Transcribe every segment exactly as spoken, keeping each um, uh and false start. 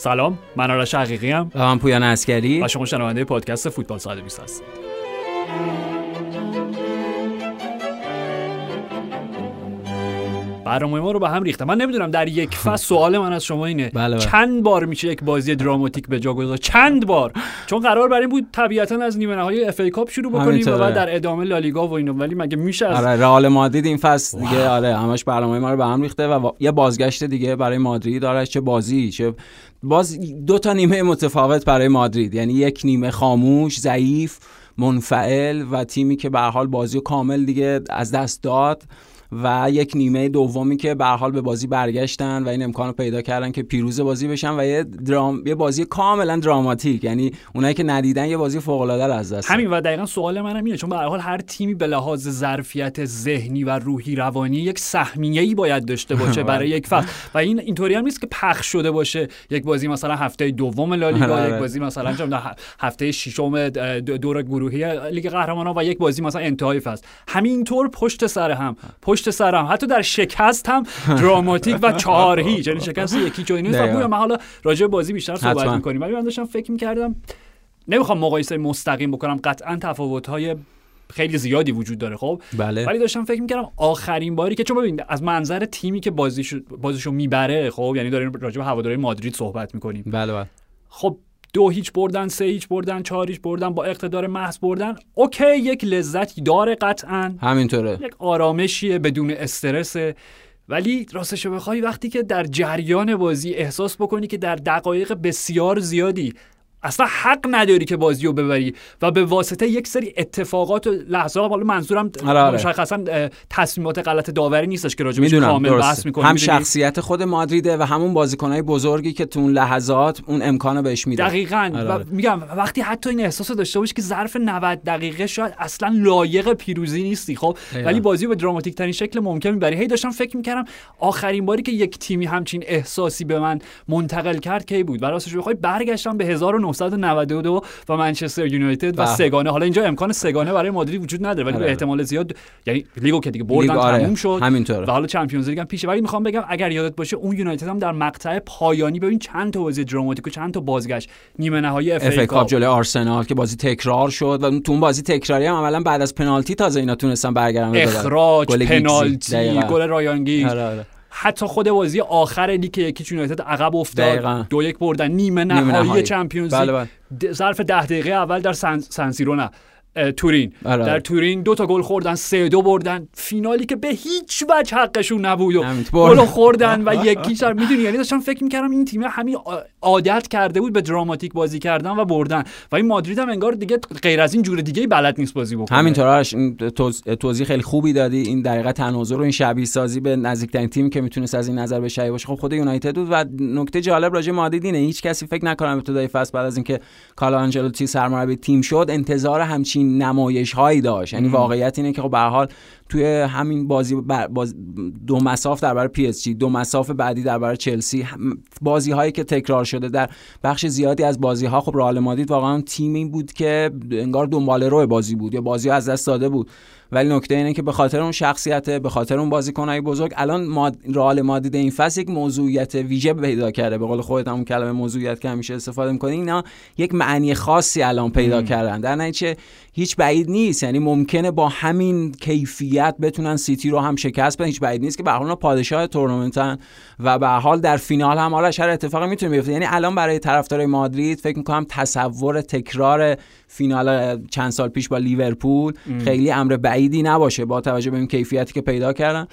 سلام، من آرش حقیقی ام و من پویان عسکری و شما شنونده پادکست فوتبال صد و بیست هستید. برنامه ما رو به هم ریخته. من نمیدونم در یک فصل سوال من از شما اینه بله بله. چند بار میشه یک بازی دراماتیک به جا گذاشت؟ چند بار؟ چون قرار بر این بود طبیعتاً از نیمه نهایی اف ای کاپ شروع بکنیم و بعد در ادامه لالیگا و اینو، ولی مگه میشه از آره رئال مادرید این فصل دیگه واو. آره همش برنامه ما رو به هم ریخته و با... یه بازگشت دیگه برای مادرید داره. چه بازی، چه باز دو تا نیمه متفاوت برای مادرید، یعنی یک نیمه خاموش، ضعیف، منفعل و تیمی که به هر حال بازیو کامل دیگه از دست داد و یک نیمه دومی که به هر حال به بازی برگشتن و این امکانو پیدا کردن که پیروز بازی بشن و یه درام یه بازی کاملا دراماتیک، یعنی اونایی که ندیدن یه بازی فوق العاده از دست همین. و دقیقاً سوال منم اینه، چون به هر حال هر تیمی به لحاظ ظرفیت ذهنی و روحی روانی یک سهمیه‌ای باید داشته باشه برای یک فصل و این اینطوری هم نیست که پخش شده باشه یک بازی مثلا هفته دوم لالیگا، یک بازی مثلا هفته ششم دور گروهی لیگ قهرمانان و یک بازی مثلا انتهای فصل. همینطور پشت سر هم پشت سرم، حتی در شکست هم دراماتیک و چهار هیچ، یعنی شکست یکی چون نیست. و ما حالا راجع به بازی بیشتر صحبت می‌کنیم، ولی من داشتم فکر می‌کردم، نمی‌خوام مقایسه مستقیم بکنم، قطعاً تفاوت‌های خیلی زیادی وجود داره خب بله. ولی داشتم فکر می‌کردم آخرین باری که، چون ببین از منظر تیمی که بازیشو بازیشو میبره خب، یعنی داریم راجع به هواداری مادرید صحبت می‌کنیم بله بله. خب دو هیچ بردن، سه هیچ بردن، چهار هیچ بردن، با اقتدار محض بردن، اوکی، یک لذتی داره قطعاً، همینطوره، یک آرامشیه بدون استرس. ولی راستش رو بخوای وقتی که در جریان بازی احساس بکنی که در دقایق بسیار زیادی اصلا حق نداری که بازیو ببری و به واسطه یک سری اتفاقات و لحظه‌ها، حالا منظورم مشخصاً تصمیمات غلط داوری نیستش که راجبش کامل بحث می‌کنیم، هم شخصیت خود مادریده و همون بازیکن‌های بزرگی که تو اون لحظات اون امکانو بهش میده. دقیقاً و میگم وقتی حتی این احساسو داشته باشی که ظرف نود دقیقه شاید اصلا لایق پیروزی نیستی خب، ولی بازیو به دراماتیک ترین شکل ممکن میبری. هی داشتم فکر می‌کردم آخرین باری که یک تیمی همچین احساسی به من منتقل کرد کی بود؟ راستش بخوای برگشتم به نود و دو و منچستر یونایتد و سگانه. حالا اینجا امکان سگانه برای مادرید وجود نداره، ولی به احتمال زیاد، یعنی لیگو که دیگه بردن آره. تموم شد همینطوره. و حالا چمپیونز لیگ هم پیشه. ولی میخوام بگم اگر یادت باشه اون یونایتد هم در مقطع پایانی، ببین چند تا بازی دراماتیک و چند تا بازگشت، نیمه نهایی اف ای کاپ جلوی آرسنال که بازی تکرار شد و تو اون بازی تکراری هم عملاً بعد از پنالتی تازه اینا تونستن برگردن، اخراج، پنالتی، گل رایان گیگز، حتی خود بازی آخر لیگ که یکی یونایتد عقب افتاد دو یک بردن، نیمه نهایی چمپیونز لیگ ظرف ده دقیقه اول در سن، سنسیرو نه تورین آره. در تورین دو تا گل خوردن، سه دو بردن، فینالی که به هیچ وجه حقشون نبود و گل خوردن و یکیش در میدونی، یعنی داشتم فکر می‌کردم این تیم همین عادت کرده بود به دراماتیک بازی کردن و بردن و این مادرید هم انگار دیگه غیر از این جور دیگه بلد نیست بازی بکنه. همینطوراش این توز... توضیح خیلی خوبی دادی، این دقیقاً تناظر و این شبیه سازی به نزدیکترین تیمی که میتونست از این نظر به شایع باشه خب خود یونایتد بود. و نکته جالب راجع مادرید اینه، هیچ کسی فکر نکنه ابتدای فصل بعد از اینکه کارلو آنجلوتی سرمربی تیم شد انتظار همچین نمایش هایی داشت، یعنی واقعیت اینه که خب به هر حال توی همین بازی باز دو مساف در برابر پی اس جی، دو مساف بعدی در برابر چلسی، بازی هایی که تکرار شده در بخش زیادی از بازی ها خب رئال مادرید واقعا تیمی بود که انگار دنباله رو بازی بود یا بازی ها از دست داده بود. ولی نکته اینه که به خاطر اون شخصیت، به خاطر اون بازیکنای بزرگ، الان رئال مادرید این فصل یک موضوعیت ویژه پیدا کرده. به قول خودت همون کلمه موضوعیت که همیشه استفاده می‌کنی، اینا یک معنی خاصی الان پیدا کردن. در نتیجه هیچ بعید نیست، یعنی ممکنه با همین کیفیت بتونن سیتی رو هم شکست بدن. هیچ بعید نیست که به هر حال پادشاه تورنمنتن و به هر حال در فینال هم آره شر اتفاقی میتونه بیفته. یعنی الان برای طرفدارای مادرید فکر می‌کنم تصور تکرار فینال چند سال پیش با لیورپول خیلی امر بعیدی نباشه با توجه به این کیفیتی که پیدا کردن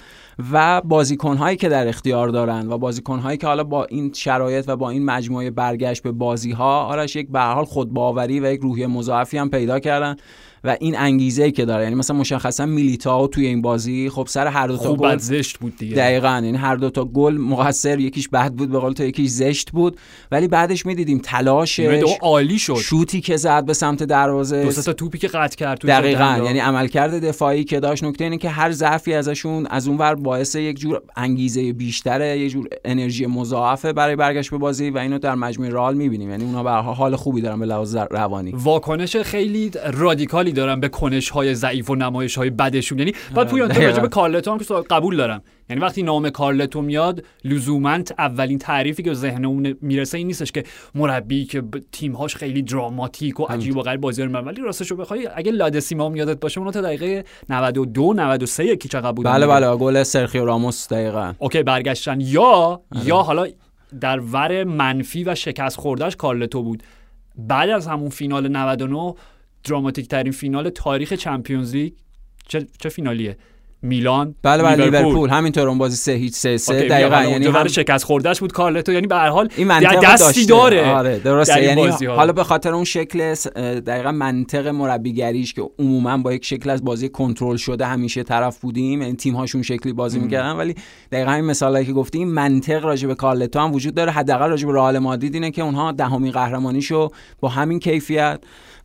و بازیکن‌هایی که در اختیار دارن و بازیکن‌هایی که حالا با این شرایط و با این مجموعه برگشت به بازی‌ها آرش یک به هر حال خودباوری و یک روحیه مضاعفی هم پیدا کردن و این انگیزه‌ای که داره، یعنی مثلا مشخصا میلیتائو توی این بازی خب سر هر دو تا گل زشت بود دیگه. دقیقاً، یعنی هر دو تا گل مقصر یکیش بد بود به قول تو، یکیش زشت بود، ولی بعدش می‌دیدیم تلاشش عالی شد، شوتی که زد به سمت دروازه، دو تا توپی که قطع کرد توی دقیقاً، یعنی عملکرد دفاعی که داشت. نکته اینه که هر ضعفی ازشون از اون ور باعث یک جور انگیزه بیشتره، یک جور انرژی مضاعفه برای برگشت به بازی و اینو در مجموع رئال می‌بینیم، یعنی اونها به حال خوبی دارن به لحاظ روانی. واکنش خیلی رادیکالی دارن به کنش‌های ضعیف و نمایش‌های بدشون، یعنی بعد پویان تو راجع به کارلتو هم که قبول دارم، یعنی وقتی نام کارلتو میاد لزوماً اولین تعریفی که ذهنمون میرسه این نیستش که مربی که تیم‌هاش خیلی دراماتیک و عجیب و غریب بازی رو می‌بره، ولی راستشو بخوای اگه لادسیما هم یادت باشه اون تا دقیقه نود و دو نود و سه کی چقدر بود؟ بله بله گل سرخیو راموس دقیقاً. اوکی برگشتن یا آه. یا حالا در ور منفی و شکست خوردهش کارلتو بود. بعد از همون فینال نود و نه دراماتیک ترین فینال تاریخ چمپیونز لیگ چه چه فینالیه؟ میلان بله بله لیورپول همینطور اون بازی سه هیچ سه سه دقیقاً، یعنی هر هم... شکست خوردهش بود کارلتو، یعنی به هر حال دستی داره. آره درسته، یعنی حالا به خاطر اون شکل دقیقاً منطق مربیگریش که عموما با یک شکل از بازی کنترل شده همیشه طرف بودیم، این تیم‌هاشون شکلی بازی می‌کردن، ولی دقیقاً این مثالی که گفتی این منطق راجع به کارلتو هم وجود داره، حداقل راجع به رئال مادرید اینه که اونها دهمین قهرمانیشو با همین کیفیت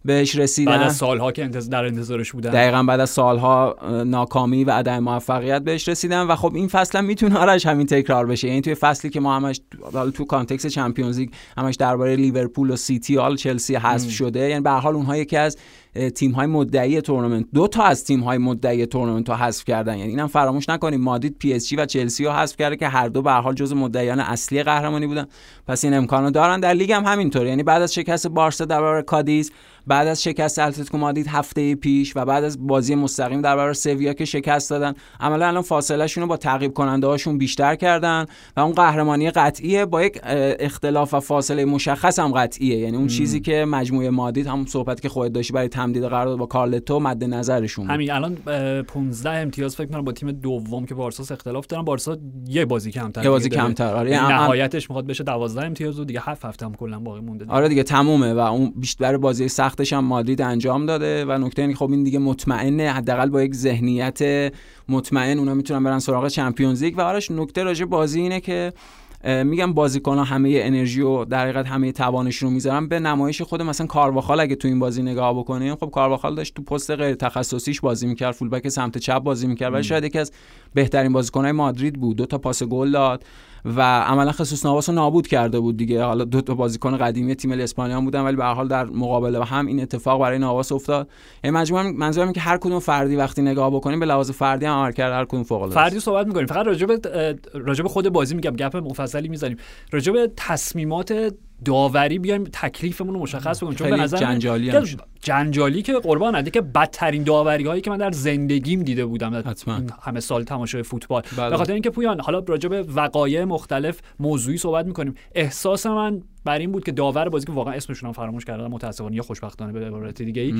بهش رسیدن بعد از سالها که انتظار در انتظارش بودن، دقیقاً بعد از سالها ناکامی و عدم موفقیت بهش رسیدن. و خب این فصل هم میتونه آرش همین تکرار بشه، یعنی توی فصلی که ما همش حالا تو کانتکست چمپیونز لیگ همش درباره لیورپول و سیتی و چلسی حذف شده، یعنی به هر حال اونها یکی از تیم‌های مدعی تورنمنت، دو تا از تیم‌های مدعی تورنمنت رو حذف کردن، یعنی اینم فراموش نکنیم مادرید پی اس جی و چلسی رو حذف کرده که هر دو به هر حال جزو مدعیان اصلی قهرمانی بودن، پس این امکانو دارن. در لیگ هم همینطوره، یعنی بعد از شکست بارسا در برابر کادیز، بعد از شکست اتلتیکو مادرید هفته پیش و بعد از بازی مستقیم در برابر سویا که شکست دادن، عملا الان فاصله شون رو با تعقیب کننده هاشون بیشتر کردن و اون قهرمانی قطعیه با یک اختلاف و فاصله مشخص هم قطعیه، یعنی اون م. چیزی که مجموعه مادرید هم صحبتی که خودت داشتی برای تمدید قرارداد با کارلتو مد نظرشون بود. همین الان پانزده امتیاز فکر کنم با تیم دوم که بارسا اختلاف دارن، بارسا یه بازی کمتر، یه بازی کمتر آره نهایتش میخواد بشه دوازده امتیاز و دیگه هفت هفته هم کلا باقی مونده دیگه. آره دیگه تمومه و اون بیشتر بازی سختش هم مادرید انجام داده و نکته اینه خب این دیگه مطمئنه، حداقل با یک ذهنیت مطمئن اونا میتونن برن سراغ چمپیونز لیگ. و آرش نکته راجع بازی اینه که میگم بازیکن‌ها همه انرژی و در حقیقت همه توانشون رو میذارن به نمایش خود. مثلا کارواخال اگه تو این بازی نگاه بکنیم، خب کارواخال داشت تو پست غیر تخصصیش بازی میکرد، فولبک سمت چپ بازی میکرد و شاید یکی از بهترین بازیکن‌های مادرید بود، دو تا پاس گل داد و عملا خصوص نواسو نابود کرده بود دیگه. حالا دو تا بازیکن قدیمی تیم ملی اسپانیا هم بودن ولی به هر حال در مقابله با هم این اتفاق برای نواس افتاد. یعنی مجموعاً منظورم اینه که هر کدوم فردی وقتی نگاه بکنیم به لحاظ فردی هم عملکرد هر کدوم فوق العاده است. فردی صحبت می‌کنیم، فقط راجع به راجع به خود بازی میگم، گپ مفصلی می‌زنیم راجع به تصمیمات داوری بیایم تکلیفمون رو مشخص بکنیم، چون به نظر جنجالی هم جنجالی که قربان نده که بدترین داوری‌هایی که من در زندگیم دیده بودم حتما. همه سال تماشای فوتبال به خاطر اینکه پویان حالا راجع به وقایع مختلف موضوعی صحبت می‌کنیم، احساس من بر این بود که داور بازی که واقعا اسمشون هم فراموش کردم متأسفانه یا خوشبختانه به عبارت دیگه‌ای،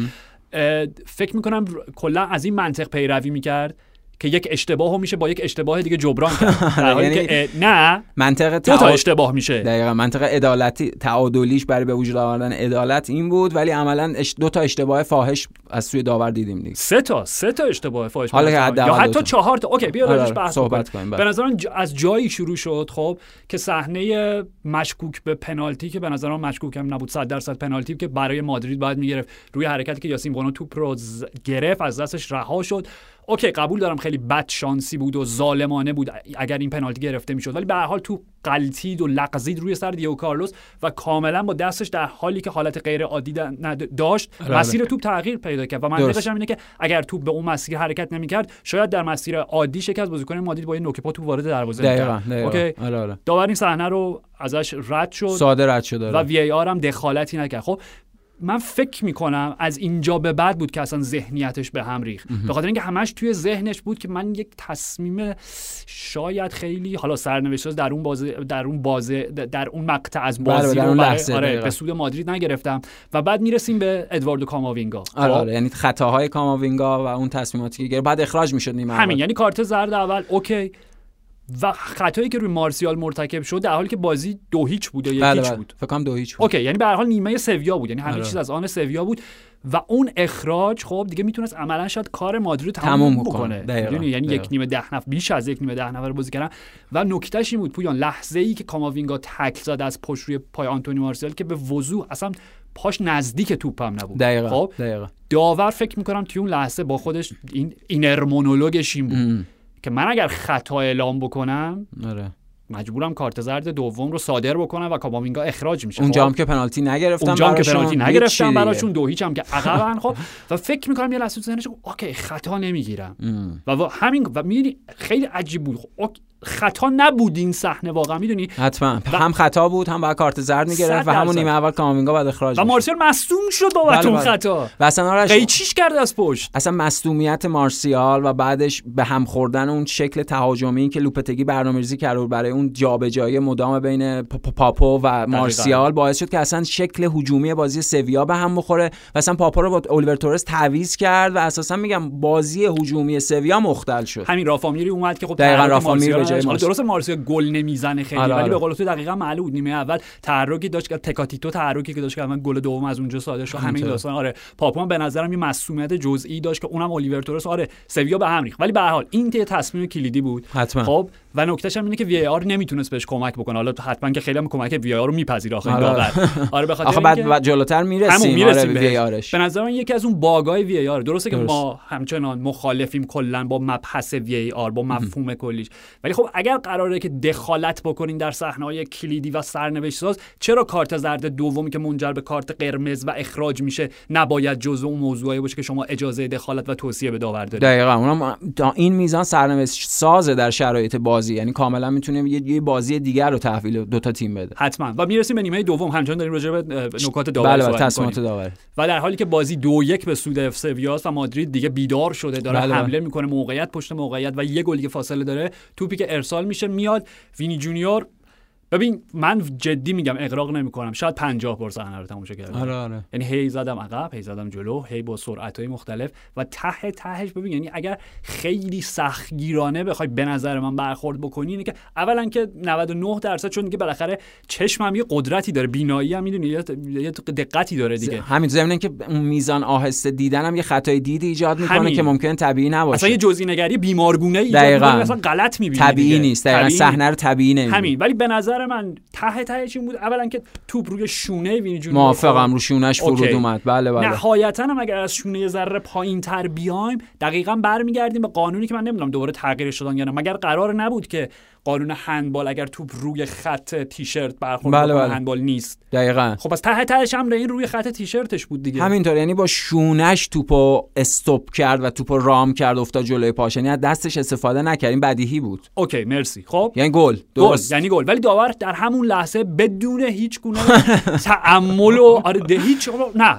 فکر می‌کنم کلا از این منطق پیروی می‌کرد که یک اشتباهو میشه با یک اشتباه دیگه جبران کرد، در حالی که نه منطق تعادل دو تا اشتباه میشه. دقیقاً منطق عدالتی تعادلیش برای به وجود آوردن عدالت این بود، ولی عملاً دو تا اشتباه فاحش از سوی داور دیدیم دیگه. سه تا سه تا اشتباه فاحش یا حتی چهار تا. اوکی بیا راجعش بحث کنیم. به نظرم از جایی شروع شد خب که صحنه مشکوک به پنالتی که به نظرم مشکوک هم نبود، صد درصد پنالتی که برای مادرید باید میگرفت، روی حرکتی که یاسین بونو توپ رو گرفت از دستش رها شد. اوکی قبول دارم خیلی بد شانسی بود و ظالمانه بود اگر این پنالتی گرفته میشد، ولی به هر حال تو غلطید و لغزید روی سر دیو کارلوس و کاملا با دستش در حالی که حالت غیر عادی داشت مسیر توپ تغییر پیدا کرد و منطقش هم اینه که اگر توپ به اون مسیر حرکت نمیکرد شاید در مسیر عادی شکست بازیکن مادرید با یه نوک پا توپ وارد دروازه می‌کرد. اوکی داور این صحنه رو ازش رد شد، ساده رد شد و وی ای آر هم دخالتی نکرد. خب من فکر میکنم از اینجا به بعد بود که اصلا ذهنیتش به هم ریخت، به خاطر اینکه همش توی ذهنش بود که من یک تصمیم شاید خیلی حالا سرنوشت‌ساز در اون بازی در اون بازی در اون مقطع از بازی رو آره به سود مادرید نگرفتم. و بعد میرسیم به ادواردو کاماوینگا. آره آره یعنی خطاهای کاماوینگا و اون تصمیماتی که بعد اخراج میشد نیمه همین، یعنی کارت زرد اول اوکی و خطایی که روی مارسیال مرتکب شد در حالی که بازی دو هیچ بود یا یک هیچ بود فکر کنم دو هیچ بود. اوکی یعنی به هر حال نیمه سویا بود، یعنی همه چیز از آن سویا بود و اون اخراج خب دیگه میتونست عملا شاید کار مادرید تموم بکنه، یعنی دقیقا. یک نیمه ده نفر بیش از یک نیمه ده نفر بازی کردن و نکتهش این بود پویان لحظه ای که کاماوینگا تکل زد از پشت روی پای آنتونی مارسیال که به وضوح اصلا پاش نزدیک توپم نبود. دقیقاً خب دقیقاً داور فکر می‌کنم توی اون لحظه با خودش این اینر مونولوگش این بود م. که من اگر خطا اعلام بکنم آره. مجبورم کارت زرد دوم رو صادر بکنم و کاماوینگا اخراج میشه. اونجا هم که پنالتی نگرفتم، اونجا هم که پنالتی نگرفتم براشون، دو هیچ هم که عقبن. خب و فکر میکنم یه لحظه ذهنش اوکی خطا نمیگیرم ام. و همین و میدونی خیلی عجیب بود. خب خطا نبود این صحنه واقعا، میدونی حتما هم خطا بود، هم باید کارت زرد میگرفت و همون نیمه اول کاماوینگا بعد اخراج میشه و مارسیال مصدوم شد بابت اون خطا و اصلا قیچیش کرد از پشت. اصلا مصدومیت مارسیال و بعدش به هم خوردن اون شکل تهاجمی که لوپتگی برنامه‌ریزی کرد برای اون جابجایی مدام بین پاپو و مارسیال باعث شد که اصلا شکل هجومی بازی سویا به هم بخوره و اصلا پاپو رو با الیور تورس تعویض کرد و اساسا میگم بازی هجومی سویا مختل شد. همین رافامیری اومد که خب دقیقاً درست مارسیال گل نمیزنه خیلی آره ولی آره. به قول تو دقیقاً معلوم نیمه اول تحرکی داشت که تکاتیتو تحرکی که داشت که من گل دوم از اونجا ساده شد. همین داستان آره پاپو به نظرم یه معصومیت جزئی داشت که اونم الیور تورس آره سویا به هم ریخت. ولی به هر حال این ته تصمیم کلیدی بود. خب و نکتهش هم اینه که وی آر نمیتونست بهش کمک بکنه. حالا حتما که خیلی هم کمک وی آر رو میپذیره آخه داور. آره به خاطر بعد بعد جلوتر میرسیم آره وی آرش. به نظر من یکی از اون باگای وی آر درسته که ما همچنان مخالفیم کلا با مبحث وی آر با مفهوم کلیش، ولی خب اگر قراره که دخالت بکنین در صحنه‌های کلیدی و سرنوشت ساز، چرا کارت زرد دومی که منجر به کارت قرمز و اخراج میشه نباید جزء اون موضوعی باشه که شما اجازه دخالت و توصیه به داور دارید؟ دقیقاً اونم این میزان سرنوشت ساز در شرایط بازی، یعنی کاملا میتونه یه بازی دیگر رو تحویل دو تا تیم بده. حتماً. و میرسیم به نیمه دوم، همچنان داریم راجع به نکات داوری صحبت می‌کنیم. و در حالی که بازی دو یک به سود اف سویا و مادرید دیگه بیدار شده، داره بله حمله بله. میکنه موقعیت پشت موقعیت و یه گلی که فاصله داره، توپی که ارسال میشه میاد وینی جونیور. ببین من جدی میگم اغراق نمیکنم، شاید پنجاه درصد صحنه رو تماشا کردم. آره آره. یعنی هی زدم عقب، هی زدم جلو، هی با سرعت‌های مختلف و ته تهش ببین، یعنی اگر خیلی سختگیرانه بخوای به نظر من برخورد بکنی اینه که اولا که نود و نه درصد چون دیگه بالاخره چشمم یه قدرتی داره، بینایی هم میدونی یه دقتی داره دیگه. همین ضمن که اون میزان آهسته دیدنم یه خطای دید ایجاد میکنه که ممکن طبیعی نباشه. اصلا یه جزئی‌نگری بیمارگونه ایجاد می‌کنه، اصلا غلط می‌بینی. طبیعی نیست. دقیقاً صحنه رو طبیعی نمی‌بینی. همین ولی به نظر من ته ته چی بود؟ اولا که توپ روی شونه وینی جونیور، موافقم، رو شونهش فرود اومد. بله بله. نهایتاً هم اگر از شونه ذره پایین‌تر بیایم دقیقاً برمیگردیم به قانونی که من نمیدونم دوباره تغییر شدن یا نه، مگر قرار نبود که قانون هندبال اگر توپ روی خط تیشرت برخورد بله بله. هندبال نیست. دقیقاً. خب از ته تهش هم این روی خط تیشرتش بود دیگه. همینطور، یعنی با شونهش توپو استاپ کرد و توپو رام کرد افتاد جلوی پاش، یعنی از دستش استفاده نکردیم، بدیهی بود. اوکی مرسی. خب یعنی گل. درست. یعنی گل. ولی داور در همون لحظه بدون هیچ گونه تأمل و آره ده هیچ نه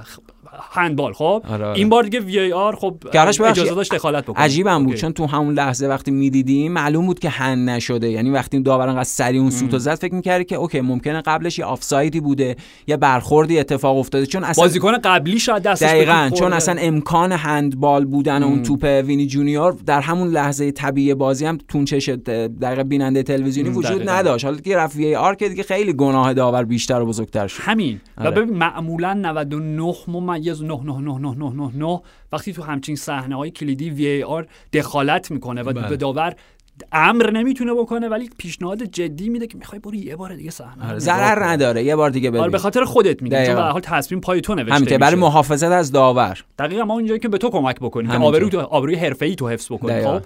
هندبال. خب آره آره. این بار دیگه وی ای آر خب اجازه داشت دخالت بکنه. عجیبم بود چون تو همون لحظه وقتی میدیدیم معلوم بود که هند نشده، یعنی وقتی داور انقدر سریع اون سوتو زد فکر می‌کردی که اوکی ممکنه قبلش یه آفسایدی بوده یا برخوردی اتفاق افتاده، چون اصلا بازیکن قبلی شاید دستش دقیقاً چون اصلا امکان هندبال بودن ام. اون توپ وینی جونیور در همون لحظه طبیعی بازی هم تونچش دقیقاً بیننده تلویزیونی وجود نداشت. حالا که رفت وی آر که دیگه خیلی گناه داور بیشتر و بزرگتر شد. همین و ببین معمولاً نود و نه از نه نه نه نه نه نه نه وقتی تو همچین صحنه‌های کلیدی وی ای آر دخالت میکنه و به داور امر نمیتونه بکنه ولی پیشنهاد جدی میده که میخوای برو یه بار دیگه صحنه ضرر نداره یه بار دیگه ببین. آره به خاطر خودت میگی، چون به هر حال تصمیم پای تو نوشته میشه، برای محافظت از داور. دقیقاً ما اونجایی که به تو کمک بکنیم که آبروی تو آبروی حرفه‌ای تو حفظ بکنی. خب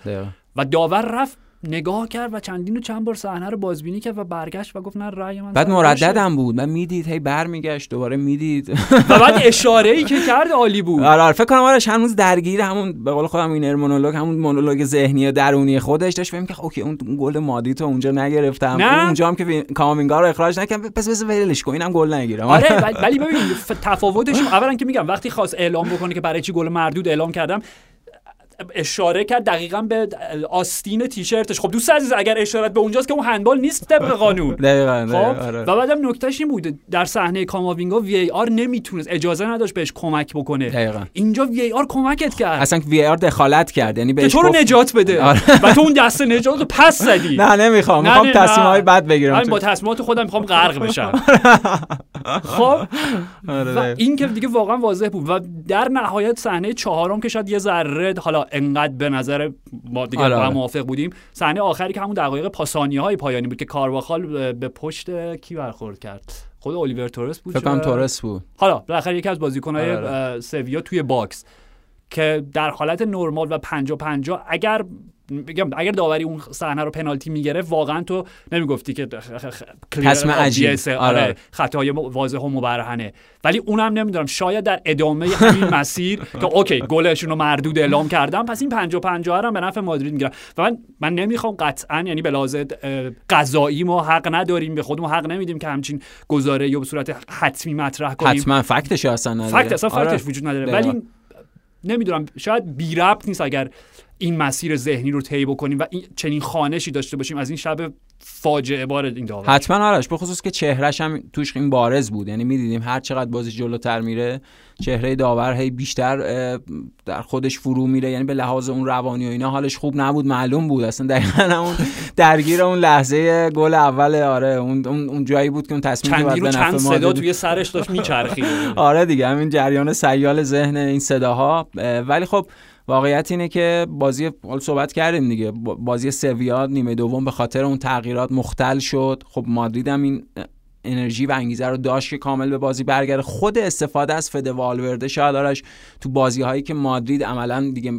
و داور رفت نگاه کرد و چندین و چند بار صحنه رو بازبینی کرد و برگشت و گفت نه رأی من. بعد مرددم بود، من میدید هی برمیگشت دوباره میدید و بعد اشاره‌ای که کرد عالی بود. آره فکر کنم آرش هنوز درگیر همون به قول خودم اینر مونولوگ، همون مونولوگ ذهنی و درونی خودش داشت، فهمید که اوکی اون گل مادی تو اونجا نگرفتم، اونجا هم که کاماوینگا رو اخراج نکردم، پس بس ولش کن اینم گل نگیرم. آره ولی ببین تفاوتش اولا که میگم وقتی خواست اعلام بکنه که برای چی گل مردود اعلام کردم اشاره کرد دقیقاً به آستین تیشرتش. خب دوست عزیز اگر اشارت به اونجاست که اون هندبال نیست طبق قانون. دقیقاً. خب و بعدم نکتهش این بود در صحنه کاماوینگا وی ای آر نمیتونست، اجازه نداشت بهش کمک بکنه. دقیقاً. اینجا وی ای آر کمکت کرد. اصلا وی ای آر دخالت کرد، یعنی بهش تو رو نجات بده. و تو اون دست نجات رو پس زدی. نه نمیخوام، میخوام تصمیم‌های بد بگیرم. من با تصمیمات خودم میخوام غرق بشم. خب و این که دیگه واقعاً واضح بود و در نهایت صحنه چهارم که شاید یه ذره حالا انقدر به نظر ما دیگه آره آره. موافق بودیم، صحنه آخری که همون دقایق پاسانی‌های پایانی بود که کارواخال به پشت کی برخورد کرد، خود الیور تورس بود، فکر کنم تورس بود. حالا بالاخره یکی از بازیکن‌های آره آره. سویا توی باکس که در حالت نرمال و پنجاه پنجاه اگر میگم اگر داوری اون صحنه رو پنالتی میگیره واقعا تو نمیگفتی که تصمیم عجیبه، آره خطای واضح و مبرهنه، ولی اونم نمیدونم شاید در ادامه این مسیر که اوکی گلشون رو مردود اعلام کردم پس این پنجاه پنجاه رو به نفع مادرید میگیرم. و من من نمیخوام قطعا یعنی به لحاظ قضایی ما حق نداریم، به خودمون حق نمیدیم که همچین گزاره یا به صورت حتمی مطرح کنیم، حتما فکتش اصلا نداره، فکت اصلا فکتش آره. وجود نداره، ولی نمیدونم شاید بی ربط نیست اگر این مسیر ذهنی رو طی بکنیم و چنین خانشی داشته باشیم از این شب فاجعه بار این داوری. حتما آرش، به خصوص که چهرهش هم توش این بارز بود، یعنی میدیدیم هر چقدر بازی جلوتر میره چهره داور هی بیشتر در خودش فرو میره، یعنی به لحاظ اون روانی و اینا حالش خوب نبود، معلوم بود اصلا دقیقاً اون درگیر اون لحظه گل اول آره اون اون جایی بود که اون تصمیمی بود به نفع ما بود، توی سرش داشت میچرخید آره دیگه همین جریان سیال ذهن این صداها. ولی خب واقعیت اینه که بازی حال صحبت کردیم دیگه، بازی سویا نیمه دوم به خاطر اون تغییرات مختل شد. خب مادرید هم این انرژی و انگیزه رو داشت که کامل به بازی برگرده. خود استفاده از فد والورده شاید آرش تو بازی‌هایی که مادرید عملاً دیگه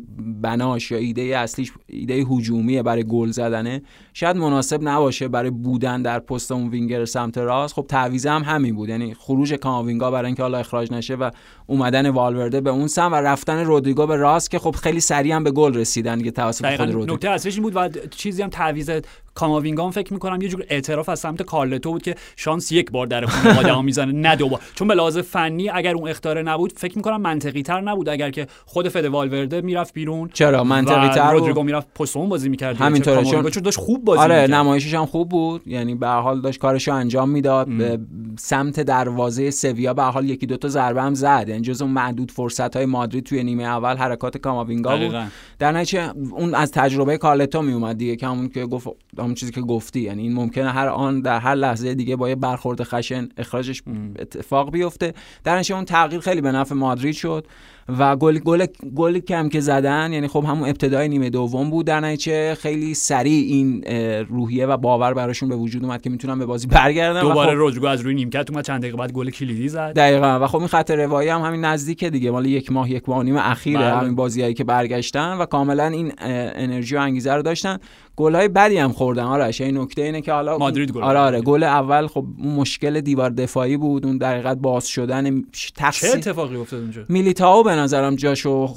بناش یا ایده اصلیش ایده هجومیه برای گل زدنه، شاید مناسب نباشه برای بودن در پست اون وینگر سمت راست. خب تعویضه هم همین بود، یعنی خروج کاماوینگا برای اینکه حالا اخراج نشه و اومدن والورده به اون سمت و رفتن رودریگو به راست که خب خیلی سریع هم به گل رسیدن دیگه توسط خود رودریگو. نکته اصلیش این بود و چیزی هم تعویضه کاماوینگا فکر می‌کنم یه جور اعتراف از سمت کارلتو بود که شانس یک بار در خونه آدمو میزنه نه دوبار، چون به لحاظ فنی اگر اون اختاره نبود فکر می‌کنم منطقی‌تر نبود اگر که خود فد والورده میرفت بیرون. چرا منطقی‌تر رودریگو میرفت پست اون بازی می‌کرد همینطوره، چون داشت خوب بازی آره میکرد. نمایشش هم خوب بود، یعنی به هر حال داشت کارشو انجام میداد. سمت دروازه سویا به هر حال یکی دو تا ضربه هم زد، یعنی جزو معدود فرصت‌های مادرید توی نیمه اول حرکات کاماوینگا بود. در نتیجه اون از تجربه کارلتو میومد دیگه، همون که گفت همون چیزی که گفتی، یعنی این ممکنه هر آن در هر لحظه دیگه با یه برخورد خشن اخراجش اتفاق بیفته. در نتیجه اون تغییر خیلی به نفع مادرید شد و گل گل گلی کم که زدن، یعنی خب همون ابتدای نیمه دوم بود. در نتیجه خیلی سریع این روحیه و باور براشون به وجود اومد که میتونن به بازی برگردن. دوباره خب رودریگو از روی نیمکت اومد چند دقیقه بعد گل کلیدی زد دقیقاً. و خب این خط روایی هم همین نزدیکه دیگه، مال یک ماه یک ماه و نیم اخیر همین بازیایی که برگشتن و کاملا این انرژی و انگیزه رو داشتن. گل‌های بدی هم خوردن آرش، این نکته اینه که حالا مادرید گل آره آره گل اول خب مشکل دیوار دفاعی بود، اون در حقیقت باز شدن تقصیر. چه اتفاقی افتاد اونجا؟ میلیتائو به نظرم جاشو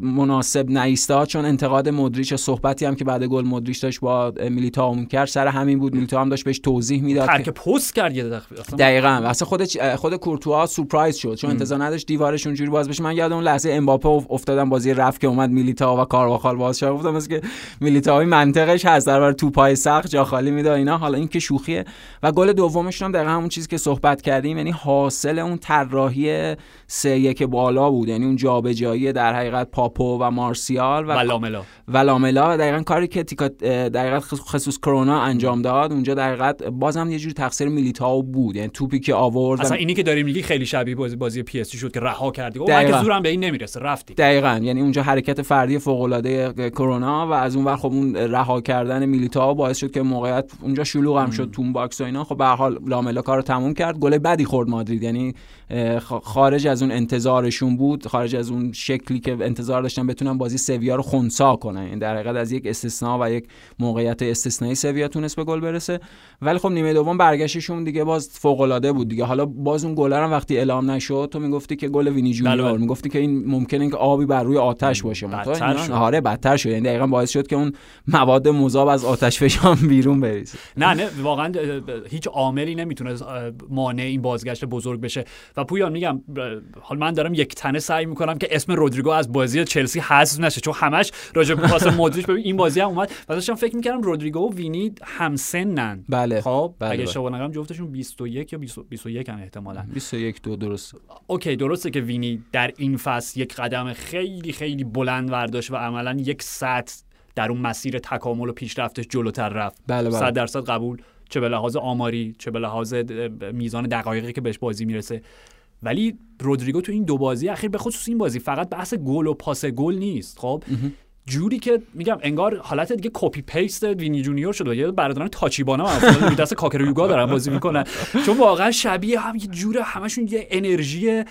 مناسب نایستا، چون انتقاد مودریچ و صحبتی هم که بعد گل مودریچ داشت با میلیتائو کرد سر همین بود. میلیتائو هم داشت بهش توضیح میداد که پست کرد یه دقیقه دقیقاً واسه خود خود کورتوا سورپرایز شد، چون انتظار نداشت دیوارش اونجوری باز بشه. من یادم اون لحظه امباپه افتادم بازی رفت که اومد میلیتائو و کارواخال باز شد، گفتم که میلیتائو منطقش هست در برای توپای سقف جا خالی میده اینا. حالا این که شوخیه. و گل دومشون هم دقیقاً همون چیزی که صحبت کردیم، یعنی حاصل اون طراحی سه یک بالا بود، یعنی اون جابجایی در حقیقت پاپو و مارسیال و ولاملا و لاملا دقیقاً کاری که تیکا دقیقاً خصوص کرونا انجام داد اونجا. دقیقاً بازم یه جوری تقصیر میلیتائو بود، یعنی توپی که آورد اصلا اینی که داریم میگی خیلی شبیه بازی بازی پی اس جی شد که رها کردی اون اگه زورم به این نمیرسه رفتی دقیقاً، یعنی اونجا حرکت فردی فوق العاده کرونا و از اون ور خب اون رها کردن میلیتائو باعث شد که موقعیت اونجا شلوغ هم شد تون باکس و اینا. خب به هر حال لاملا کارو تموم کرد. گل بدی خورد مادرید، یعنی خارج از اون انتظارشون بود، خارج از اون شکلی که انتظار داشتن بتونن بازی سویا رو خنثی کنن، یعنی در حقیقت از یک استثنا و یک موقعیت استثنایی سویا تونست به گل برسه. ولی خب نیمه دوم برگشتشون دیگه باز فوق العاده بود دیگه. حالا باز اون گل هم وقتی اعلام نشد تو میگفتی که گل وینی جونیور، میگفتی که این ممکنه که آبی بر روی آتش باشه، آره بدتر شد، یعنی دقیقاً باعث شد که اون مواد مذاب از آتش فشان بیرون بریزه. نه نه واقعا هیچ عاملی نمیتونه مانع این بازگشت بزرگ بشه. و پویان میگم حالا من دارم یک تنه سعی میکنم که اسم رودریگو از بازی چلسی حذف نشه، چون همش راجع به پاس مودریچ ببین این بازی هم اومد و داشتم فکر میکردم رودریگو و وینی همسنن. بله خب بله اگه اشتباه نکنم جفتشون بیست و یک یا بیست و یک هم احتمالاً بیست و یک دو درست. اوکی درسته که وینی در این فصل یک قدم خیلی خیلی بلند برداشت و عملاً یک سطح در اون مسیر تکامل و پیشرفتش جلوتر رفت. بله بله. صد درصد قبول، چه به لحاظ آماری چه به لحاظ میزان دقایقی که بهش بازی میرسه. ولی رودریگو تو این دو بازی اخیر به خصوص این بازی فقط بحث گل و پاس گل نیست، خب جوری که میگم انگار حالت دیگه کپی پیست وینی جونیور شده، یه برادران تاچیبانا مثلا دست کاکرو یوگا دارن بازی میکنن، چون واقعا شبیه هم یه جوره، همشون یه انرژی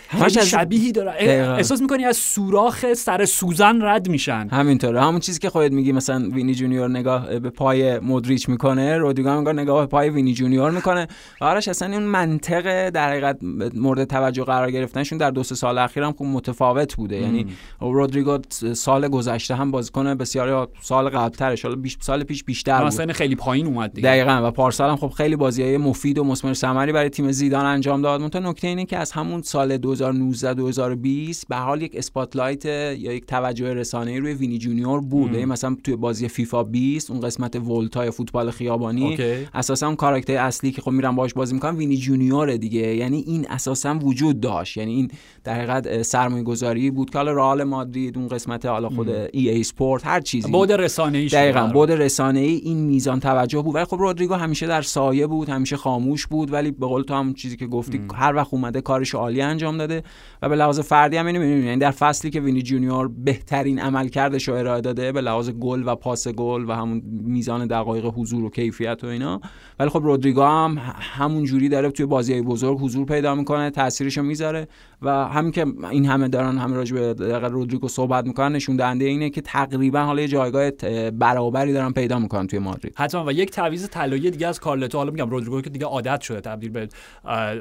شبیهی داره، احساس میکنی از سوراخ سر سوزن رد میشن. همینطوره، همون چیزی که خودت میگی مثلا وینی جونیور نگاه به پای مودریچ میکنه، رودریگو هم نگاه به پای وینی جونیور میکنه. آرش اصلا اون منطقه در حقیقت مورد توجه قرار گرفتنشون در دو سه سال اخیر هم خوب متفاوت بوده، یعنی رودریگو سال گذشته هم کنه بسیار سال قبل‌ترش، حالا بیست سال پیش بیشتر بود، مثلا خیلی پایین اومد دیگه. دقیقاً، و پارسال هم خب خیلی بازی‌های مفید و مثمر ثمری برای تیم زیدان انجام داد. منتها نکته اینه که از همون سال دو هزار و نوزده دو هزار و بیست به حال یک اسپاتلایت یا یک توجه رسانه‌ای روی وینی جونیور بود. مثلا توی بازی فیفا بیست اون قسمت ولتای فوتبال خیابانی اساساً کاراکتر اصلی که خب میرن باهاش بازی می‌کنن وینی جونیوره دیگه، یعنی این اساساً وجود داشت، یعنی این در حقیقت سرمایه‌گذاری بود که حالا رئال مادرید اون قسمت حالا خود ای ای پورت هر چیزی بود رسانه‌ای، دقیقاً بود رسانه‌ای، این میزان توجه بود. ولی خب رودریگو همیشه در سایه بود، همیشه خاموش بود، ولی به قول تو هم چیزی که گفتی ام. هر وقت اومده کارش عالی انجام داده و به لحاظ فردی هم می‌بینیم، یعنی در فصلی که وینی جونیور بهترین عملکردش رو ارائه داده به لحاظ گل و پاس گل و همون میزان دقایق حضور و کیفیت و اینا، ولی خب رودریگو هم همون جوری داره توی بازی‌های بزرگ حضور پیدا می‌کنه، تأثیرش رو می‌ذاره و همین که این همه دارن هم راجع به رودریگو صحبت می‌کنن نشون دهنده اینه که تقریبا حالا یه جایگاه برابری دارن پیدا میکنن توی مادرید. حتما، و یک تعویض طلایی دیگه از کارلتو. حالا میگم رودریگو که دیگه عادت شده تبدیل به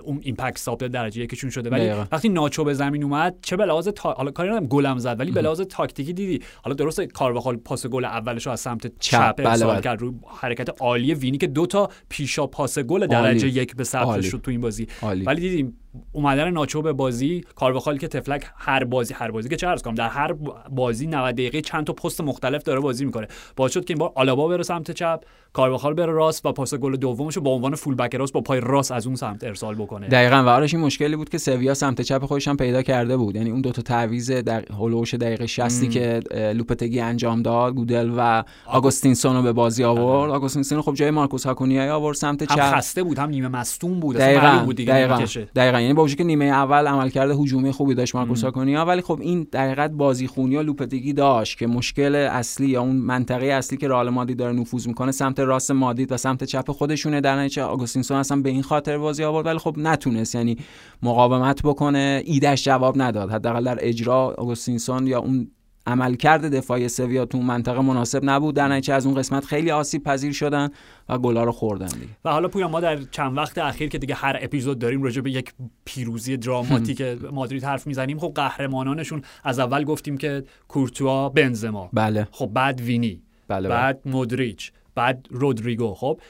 اون ایمپکت ساب درجه یکشون شده، ولی دقیقا. وقتی ناچو به زمین اومد چه بلاواز تا... حالا کاری ندارم گلم زد، ولی بلاواز تاکتیکی دیدی، حالا درسته کارواخال پاس گل اولش رو از سمت چپ ارسال کرد رو حرکت عالی وینی که دو تا پیشا پاس گل درجه یک به سمتش شد تو این بازی، ولی دیدیم اومدن ناچو به بازی، کارواخال که تفلک هر بازی هر بازی که چه عرض کنم در هر بازی نود دقیقه چند تا پست مختلف داره بازی میکنه، باعث شد که این بار آلابا بره سمت چپ، کارواخال بره راست و پاس گل دومشو با عنوان فول بک راست با پای راست از اون سمت ارسال بکنه. دقیقاً، و آرش این مشکلی بود که سویا سمت چپ خودش هم پیدا کرده بود، یعنی اون دو تا تعویض در هولوش دقیقه شصت که لوپتگی انجام داد، گودل و آگوستینسون رو به بازی آورد. آگوستینسون خب جای مارکوس هاکونیای آورد سمت چپ، هم خسته بود هم نیمه مصدوم بود، اصلا بود دیگه نمی‌کشه. دقیقاً، یعنی با وجود که نیمه اول عملکرد هجومی خوبی داشت مارکوس هاکونیا، ولی خب این در حقیقت بازیخونی و لوپتگی داشت که مشکل اصلی یا اون منطقه اصلی که رئال مادرید داره نفوذ میکنه سمت راست مادرید و سمت چپ خودشونه، در نتیجه آگوستینسون اصلا به این خاطر بازی آورد، ولی خب نتونست یعنی مقاومت بکنه، ایدش جواب نداد، حداقل در اجرا آگوستینسون یا اون عملکرد دفاعی سویا تو منطقه مناسب نبود، در نتیجه از اون قسمت خیلی آسیب پذیر شدن و گل‌ها رو خوردن دیگه. و حالا پویان، ما در چند وقت اخیر که دیگه هر اپیزود داریم راجع به یک پیروزی دراماتیک مادرید حرف میزنیم، خب قهرمانانشون از اول گفتیم که کورتوا، بنزما، بله. خب بعد وینی، بله بله. بعد مودریچ، بعد رودریگو. خب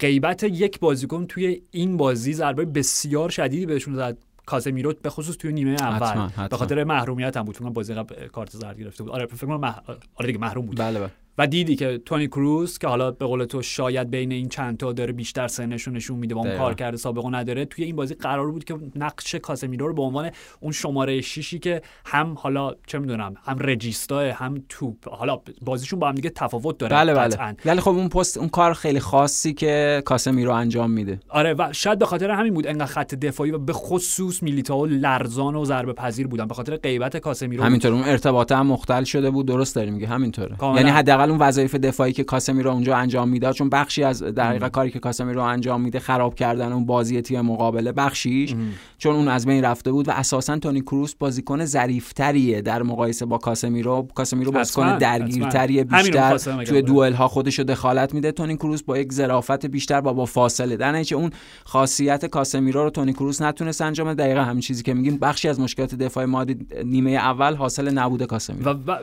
غیبت یک بازیکن توی این بازی ضربه بسیار شدیدی بهشون زد، کاسمیرو به خصوص توی نیمه اول به خاطر محرومیت هم بود، چون بازی قبل کارت زرد گرفته بود، آره فکر کنم مح... آره دیگه محروم بود، بله بله. و دیدی که تونی کروس که حالا به قول تو شاید بین این چند تا داره بیشتر سنش رو نشون میده و اون کارکرد سابقه نداره، توی این بازی قرار بود که نقش کاسمیرو رو به عنوان اون شماره شیشی که هم حالا چه میدونم هم رجیستا هم توپ، حالا بازیشون با هم دیگه تفاوت داره، بله بله، ولی خب اون پست اون کار خیلی خاصی که کاسمیرو انجام میده، آره، و شاید به خاطر همین بود انقدر خط دفاعی و به خصوص میلیتائو لرزان و ضربه پذیر بودن به خاطر غیبت کاسمیرو. همینطور اون ارتباط هم مختل شده بود، درست داری میگه، همینطوره، یعنی اون وظایف دفاعی که کاسمیرو اونجا انجام میده، چون بخشی از در حقیقت کاری که کاسمیرو انجام میده خراب کردن اون بازی تیم مقابله بخشیش ام. چون اون از بین رفته بود و اساسا تونی کروس بازیکن ظریفتریه در مقایسه با کاسمیرو، کاسمیرو بازیکن درگیرتریه، بیشتر توی دوئل ها خودشو دخالت میده، تونی کروس با یک ظرافت بیشتر با با فاصله، درنچ اون خاصیت کاسمیرو رو تونی کروس نتونست انجام بده. دقیقاً همین چیزی که میگیم بخشی از مشکلات دفاع مادرید نیمه اول حاصل نبود کاسمیرو و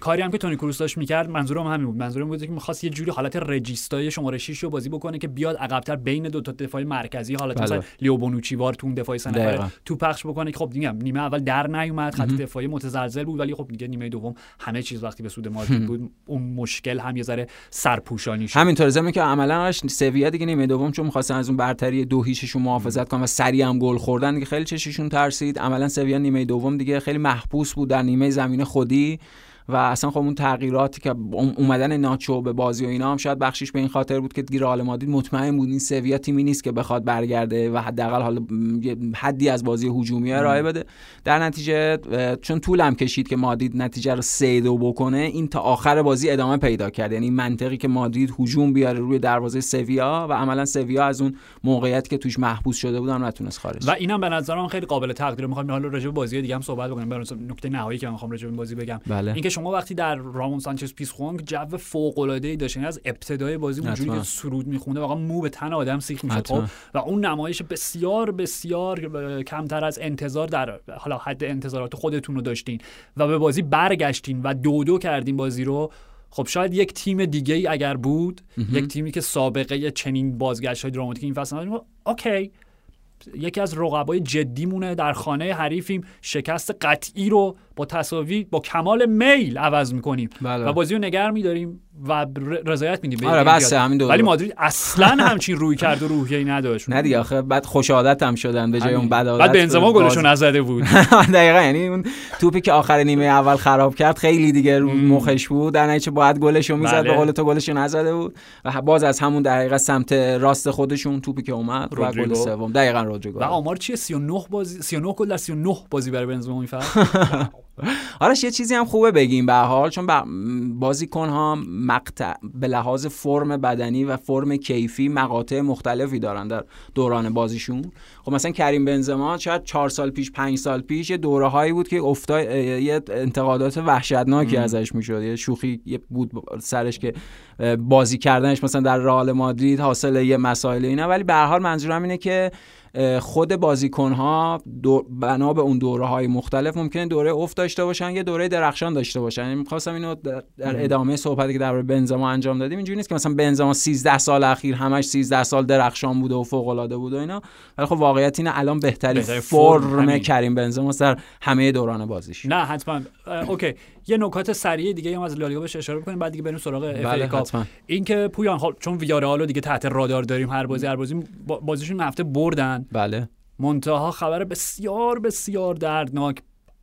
کاری هم که تونی کروس داشت میکرد، منظورم همین بود، منظورم بود که می‌خواست یه جوری حالت رجیستای شماره شش رو بازی بکنه که بیاد عقب‌تر بین دو تا دفاع مرکزی، حالت مثلا لیوبونوچی وار تو اون دفاع سنفر تو پخش بکنه که خب دیگه نیمه اول در نیومد، خط دفاعی متزلزل بود، ولی خب دیگه نیمه دوم همه چیز وقتی به سود مادرید بود اون مشکل هم یه ذره سرپوشانی شد. همینطوره زمین که عملاً اش سویا دیگه نیمه دوم چون می‌خواستن از اون برتری دو هیچشون محافظت کنن و سریع هم گل خوردن دیگه خیلی چششون ترسید، عملاً سویا نیمه دوم دیگه خیلی محبوس بود در نیمه زمین خودی و اصلا خب اون تغییراتی که اومدن ناچو به بازی و اینا هم شاید بخشش به این خاطر بود که دیگه رئال مادرید مطمئن بود این سویا تیمی نیست که بخواد برگرده و حداقل حالا حدی از بازی هجومی ارائه بده. در نتیجه چون طولم کشید که مادرید نتیجه رو سه دو بکنه، این تا آخر بازی ادامه پیدا کرد. یعنی منطقی که مادرید هجوم بیاره روی دروازه سویا و عملا سویا از اون موقعیت که توش محبوس شده بودن نتونست خارج. و اینم به نظرم خیلی قابل تقدیر. میخوام حالا راجع به بازی دیگه هم صحبت بکنم، برای نکته نهایی که من میخوام راجع به بازی بگم بله. اینکه شما وقتی در رامون سانچز پیسخونگ جو فوق العاده ای داشتین، از ابتدای بازی اونجوری که سرود میخونه واقعا مو به تن آدم سیخ میشد خب، و اون نمایش بسیار بسیار کمتر از انتظار در حالا حد انتظارات خودتون رو داشتین و به بازی برگشتین و دو دو کردین بازی رو. خب شاید یک تیم دیگه ای اگر بود، یک تیمی که سابقه چنین بازگشت‌های دراماتیک این فصل نداشت، اوکی یکی از رقبای جدیمونه، در خانه حریفیم، شکست قطعی رو با تساوی با کمال میل عوض میکنیم بله. و بازی رو نگر میداریم و رضایت میدیم. آره بس همین دو. ولی مادرید اصلا همچین روی کرد و روحیه‌ای نداشت. نه دیگه آخه بعد خوش عادت هم شدن به جای اون بد عادت. بعد بنزما گلشون نزده بود. دقیقاً، یعنی اون توپی که آخر نیمه اول خراب کرد خیلی دیگه رو مخش بود، در نتیجه باید گلشو میزد، به قول تو گلشون نزده بود و باز از همون دقیقه سمت راست خودشون توپی که اومد و گل سوم دقیقاً رودریگو. و آمار چیه؟ سی و نه بازی سی و نه گل در سی و نه بازی برای بنزما میفرد. آرش یه چیزی هم خوبه بگیم به حال، چون بازیکن ها مقطع به لحاظ فرم بدنی و فرم کیفی مقاطع مختلفی دارن در دوران بازیشون. خب مثلا کریم بنزما شاید چهار سال پیش پنج سال پیش یه دوره هایی بود که افتاد، یه انتقادات وحشتناکی ام. ازش میشد، یه شوخی یه بود سرش که بازی کردنش مثلا در رئال مادرید حاصل یه مسائل اینا، ولی به هر حال منظورم اینه که خود بازیکن‌ها بنا به اون دوره‌های مختلف ممکنه دوره افت داشته باشن، یه دوره درخشان داشته باشن. یعنی می‌خواستم اینو در ادامه صحبتی که درباره بنزما انجام دادیم، اینجوری نیست که مثلا بنزما سیزده سال اخیر همش سیزده سال درخشان بوده و فوق‌العاده بوده اینا، ولی خب واقعیت اینه الان بهترین فرم کریم بنزما در همه دوران بازیش. نه حتما اوکی. یه نکات سریع دیگه هم از لالیگا بهش اشاره بکنیم بعد دیگه بریم سراغ اف ای کاپ. اینکه پویان حال چون ویارالو دیگه تحت رادار داریم، هر بازی هر بازی بازیشون هفته بردن بله، منتها خبر بسیار بسیار دردناک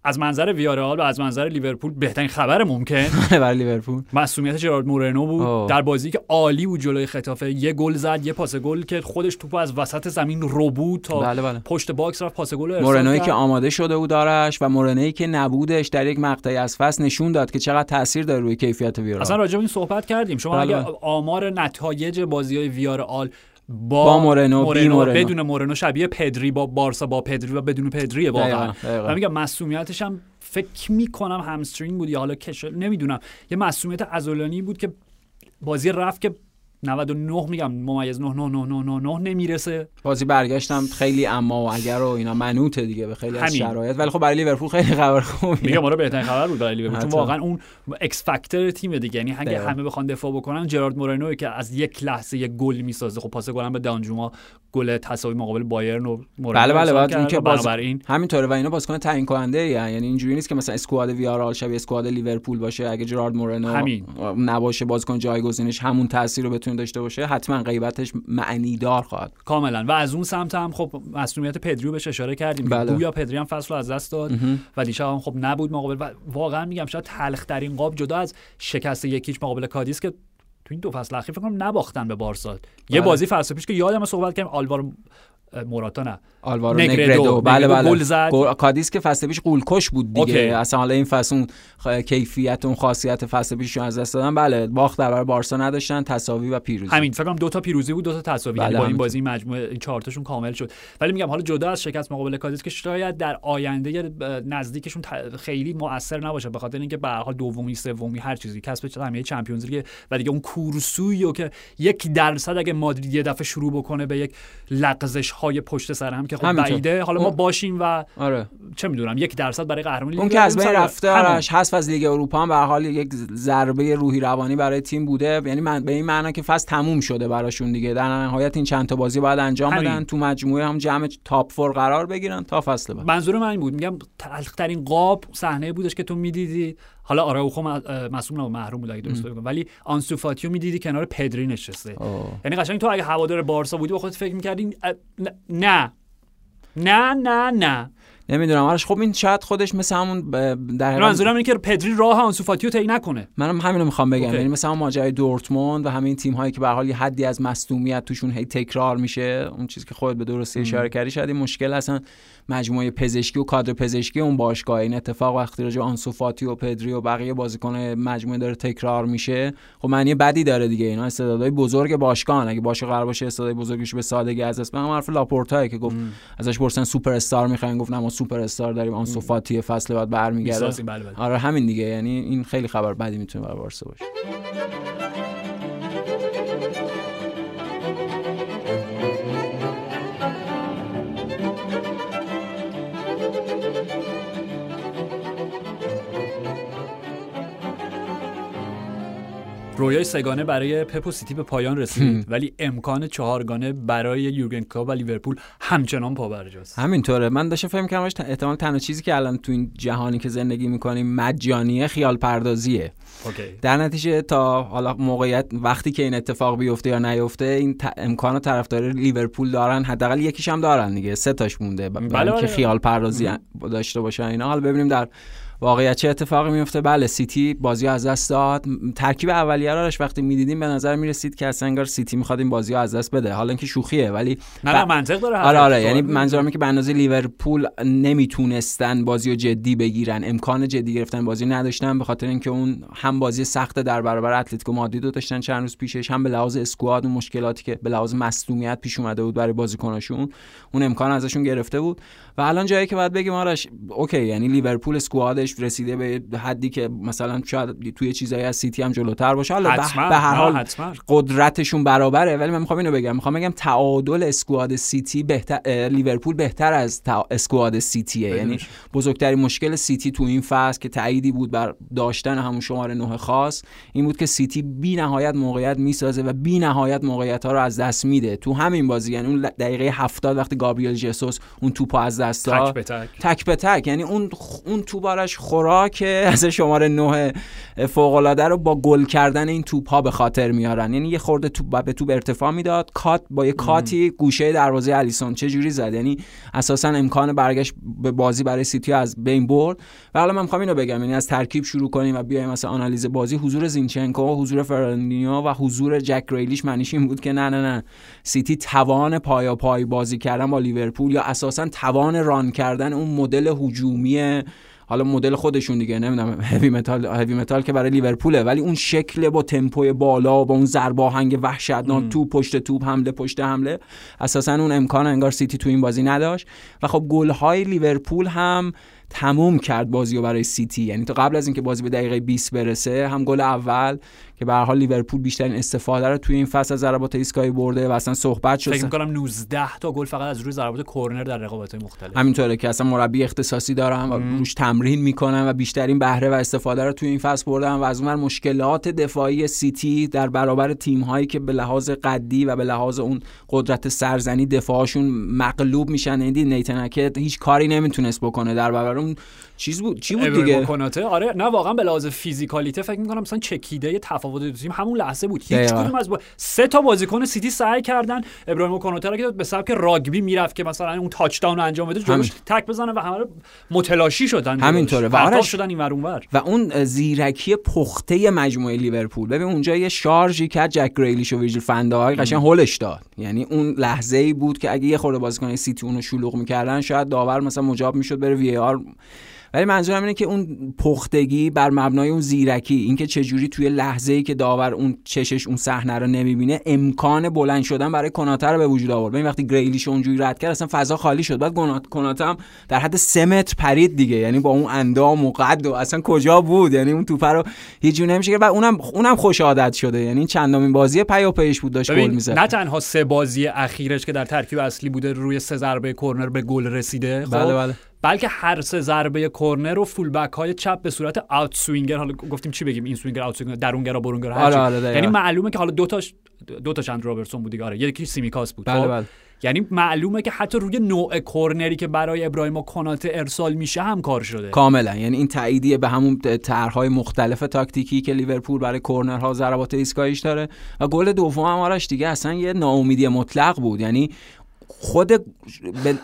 از منظر ویارال و از منظر لیورپول، بهترین خبر ممکن برای لیورپول مسئولیت جارد مورنو بود آه. در بازی که عالی بود جلوی خطافه، یه گل زد، یه پاس گل که خودش توپو از وسط زمین ربود تا بله بله. پشت باکس رفت، پاس گل ارسال. مورنوی که آماده شده بود دارش و مورنوی که نبودش در یک مقطعی از فصل نشون داد که چقدر تاثیر داره روی کیفیت ویارال. اصلا راجع به این صحبت کردیم شما بله. اگه آمار نتایج بازی‌های ویارال با, با مورنو, مورنو, مورنو بدون مورنو شبیه پدری، با بارسا با پدری و بدون پدریه واقعا. من میگم مسئولیتش هم فکر میکنم همسترینگ بود یا حالا کش نمیدونم، یه مسئولیت عضلانی بود که بازی رفت که نود و نه میگم ممیز نه نه نه نه نه نمیرسه. بازی برگشتم خیلی اما و اگر و اینا منوطه دیگه به خیلی از شرایط، ولی خب برای لیورپول خیلی خبر خوبه. میگم آره بهترین خبر بود برای لیورپول، چون واقعا اون اکس فاکتور تیمه دیگه. یعنی اگه همه بخوان دفاع بکنن، جرارد مورینو که از یک لحظه یک گل میسازه، خب پاس گلم به دانجوما، گل تساوی مقابل بایرن و مورینو بله بله بعد اینکه باز همینطوره و اینا بازیکن تعیین کننده ای، یعنی اینجوری نیست که مثلا اسکواد ویارال شبیه اسکواد لیورپول باشه، اگه جرارد مورینو نباشه بازیکن جایگزینش همون تاثیر رو داشته باشه، حتما غیبتش معنی دار خواهد کاملا. و از اون سمت هم خب مسئولیت پدریو بهش اشاره کردیم بله. گویا پدری هم فصل رو از دست داد و دیشب هم خب نبود مقابل و واقعا میگم شاید تلخ‌ترین قاب جدا از شکست یکیش مقابل کادیس که تو این دو فصل اخیر فکر کنم نباختن به بارسا بله. یه بازی فصل پیش که یادم صحبت کردیم آلوارو موراتا نه آلوارو نگردو بله بله گل زد. کادیس که فصل پیش قولکش بود دیگه اوکی. اصلا حالا این فصل خ... کیفیت اون خاصیت فصل پیششون از دست دادن بله. باخت برای بارسا نداشتن، تساوی و پیروزی، همین فکر کنم دو تا پیروزی بود دو تا تساوی بله. با این بازی مجموعه این چهار تاشون کامل شد. ولی میگم حالا جدا از شکست مقابل کادیس که شاید در آینده نزدیکشون ت... خیلی مؤثر نباشه، به خاطر اینکه به هر حال دومی سومی هر چیزی کسب تمامی چمپیونز لیگ و دیگه اون کورسویی که یک درصد اگه مادرید یه دفعه شروع بکنه به یک لغزش های پشت سر هم که خب بعیده حالا ما باشیم و آره. چه میدونم یک درصد برای قهرمانی اون که از بین رفتارش حذف از لیگ اروپا هم به هر حال یک ضربه روحی روانی برای تیم بوده، یعنی من به این معنا که فصل تموم شده براشون دیگه. در نهایت این چند تا بازی باید انجام بدن، تو مجموعه هم جمع تاپ فور قرار بگیرن تا فصل بعد. منظور من این بود، میگم تلخ‌ترین قاب صحنه بودش که تو میدیدی، حالا آراوخو معصوم نبود محروم بود اگه درست بگم، ولی آنسو فاتیو میدیدی کنار پدری نشسته، یعنی قشنگ تو اگه هوادار بارسا بودی با خودت فکر می‌کردی نه نه نه نه نمیدونم آرش. خب این شاید خودش مثل همون در حال منظورم اینه که پدری راه آنسو فاتیو طی نکنه. منم همین رو میخوام بگم، یعنی مثلا ماجرای دورتموند و همین تیم هایی که به هر حال یه حدی از مصدومیت توشون هی تکرار میشه، اون چیزی که خودت به درستی اشاره کردی، شاید مشکل اصلا مجموعه پزشکی و کادر پزشکی اون باشگاه. این اتفاق وقتی راجع آنسو فاتیو و پدری و بقیه بازیکن‌های مجموعه داره تکرار میشه، خب معنی بدی داره دیگه. اینا استعدادهای بزرگ باشگاهن، اگه باشه قرار باشه استعدادهای بزرگش به سادگی از اسم. هم حرف لاپورتایی که گفت ازش پرسن سوپر استار میخواین، گفت ما سوپر استار داریم، آن صفاتی فصل بعد برمیگرده. آره همین دیگه، یعنی این خیلی خبر بدی میتونه برای بارسا باشه. رویای سگانه برای پپ و سیتی به پایان رسید، ولی امکان چهارگانه برای یورگن کلوپ و لیورپول همچنان پابرجاست. همینطوره. من داشتم فکر می‌کردم احتمال تنها چیزی که الان تو این جهانی که زندگی می‌کنیم مجانیه، خیال پردازیه. اوکی. در نتیجه تا حالا موقعیت وقتی که این اتفاق بیفته یا نیفته، این ت... امکانو طرفدار لیورپول دارن، حداقل یکیش هم دارن دیگه، سه تاش مونده ب... بله که خیال پردازی داشته باشن اینا. حالا ببینیم در واقعیت چه اتفاقی میفته. بله سیتی بازی از دست داد، ترکیب اولیه راش وقتی میدیدیم به نظر میرسید که اصلا انگار سیتی میخواد این بازی از دست بده. حالا اینکه شوخیه ولی نه ب... منطق داره. آره آره، یعنی منظورم اینه که به اندازه لیورپول نمیتونستن بازیو جدی بگیرن، امکان جدی گرفتن بازی نداشتن، به خاطر اینکه اون هم بازی سخت در برابر اتلتیکو مادرید رو داشتن چند روز پیشش، هم به لحاظ اسکواد اون مشکلاتی که به لحاظ مصدومیت پیش اومده بود برای بازیکناشون اون امکان ازشون گرفته بود. و الان جایی که بعد بگیم آرش اوکی، یعنی لیورپول اسکواد رسیده به حدی که مثلا شاید توی چیزایی از سیتی هم جلوتر باشه، حالا به هر حال قدرتشون برابره. ولی من میخوام اینو بگم، میخوام بگم تعادل اسکواد سیتی بهتر، لیورپول بهتر از تا... اسکواد سیتیه. یعنی بزرگترین مشکل سیتی تو این فصل که تأییدی بود بر داشتن همون شماره نه خاص این بود که سیتی بی‌نهایت موقعیت میسازه و بی‌نهایت موقعیت‌ها رو از دست میده تو همین بازی. یعنی اون دقیقه هفتاد وقتی گابریل ژسوس اون توپو از دست داد، تک به تک تک به تک، یعنی اون اون توپو خوراک از شماره نه فوق‌العاده رو با گل کردن این توپ‌ها به خاطر میارن. یعنی یه خورده توپ به توپ ارتفاع میداد، کات با یه کاتی گوشه دروازه الیسون چه جوری زد، یعنی اساساً امکان برگشت به بازی برای سیتی از بین برد. و حالا من می‌خوام اینو بگم، یعنی از ترکیب شروع کنیم و بیایم مثلا آنالیز بازی، حضور زینچنکو، حضور فرناندینیو و حضور جک گریلیش معنیش این بود که نه نه نه سیتی توان پایاپای بازی کردن با لیورپول یا اساساً توان ران کردن اون مدل هجومی، حالا مدل خودشون دیگه نمیدونم هیوی متال هیوی متال که برای لیورپوله، ولی اون شکل با تمپوی بالا با اون ضرب آهنگ وحشتناک تو پشت توپ، حمله پشت حمله، اساسا اون امکان انگار سیتی تو این بازی نداشت. و خب گل‌های لیورپول هم تموم کرد بازیو برای سیتی، یعنی تا قبل از اینکه بازی به دقیقه بیست برسه هم گل اول که به هر حال لیورپول بیشترین استفاده رو توی این فصل از ضربات ایستگاهی برده و اصلا صحبت شد فکر می‌کنم نوزده تا گل فقط از روی ضربات کرنر در رقابت‌های مختلف. همینطوره که اصلا مربی اختصاصی دارن و روش تمرین می‌کنن و بیشترین بهره و استفاده رو توی این فصل بردن. و از اون ور مشکلات دفاعی سیتی در برابر تیم‌هایی که به لحاظ قدی و به لحاظ اون قدرت سرزنی دفاعشون مغلوب میشن، یعنی نیتنکت هیچ کاری نمیتونست بکنه در برابر اون چیز بود چی بود دیگه کناته. آره نه واقعا به لحاظ فیزیکالیته فکر می‌کنم مثلا چکیده تفاوت دو تیم همون لحظه بود. هیچ کدوم از با... سه تا بازیکن سیتی سعی کردن ابراهیم کناته را که به سبک راگبی میرفت که مثلا اون تاچ داون انجام بده جلوش تک بزنه و همه رو متلاشی شدن. همینطوره و آرش شدن اینور اونور و اون زیرکی پخته مجموعه لیورپول. ببین اونجا یه شارژی کرد جک گریلیش و ویجل فندای قشنگ هولش داد، یعنی اون لحظه‌ای بود که اگه یه خورده بازیکن سیتی اونو شلوغ می‌کردن شاید داور مثلا مجاب می‌شد بره وی آر. ولی منظورم اینه که اون پختگی بر مبنای اون زیرکی، اینکه چه جوری توی لحظه‌ای که داور اون چشش اون صحنه رو نمی‌بینه امکان بلند شدن برای کناته رو به وجود آورد. ببین وقتی گریلیش اونجوری رد کرد اصلا فضا خالی شد، بعد کناته هم در حد سه متر پرید دیگه، یعنی با اون اندام و قد و اصلا کجا بود، یعنی اون توپ رو هیچ جوری نمیشه که. اونم اونم خوش عادت شده، یعنی چندمین بازی پیاپیش بود داشت گل می‌زد. نه تنها سه بازی اخیرش که در ترکیب اصلی بوده روی سه ضربه کرنر به گل رسیده، خب بله بله، بلکه هر سه ضربه کرنر رو فولبک های چپ به صورت اوت سوینگر، حالا گفتیم چی بگیم این سوینگر اوت سوینگر درونگرا برونگرا هر چی، یعنی آره معلومه که حالا دو تاش دو تاش اند رابرتسون بود دیگه، آره یکی سیمیکاس بود، بله بله. یعنی معلومه که حتی روی نوع کرنری که برای ابراهیم کناته ارسال میشه هم کار شده کاملا. یعنی این تاییدیه به همون طرح‌های مختلف تاکتیکی که لیورپول برای کرنرها ضربات ایستگاهیش داره. و گل دوم هم آرش دیگه اصلا یه ناامیدی مطلق بود، یعنی خود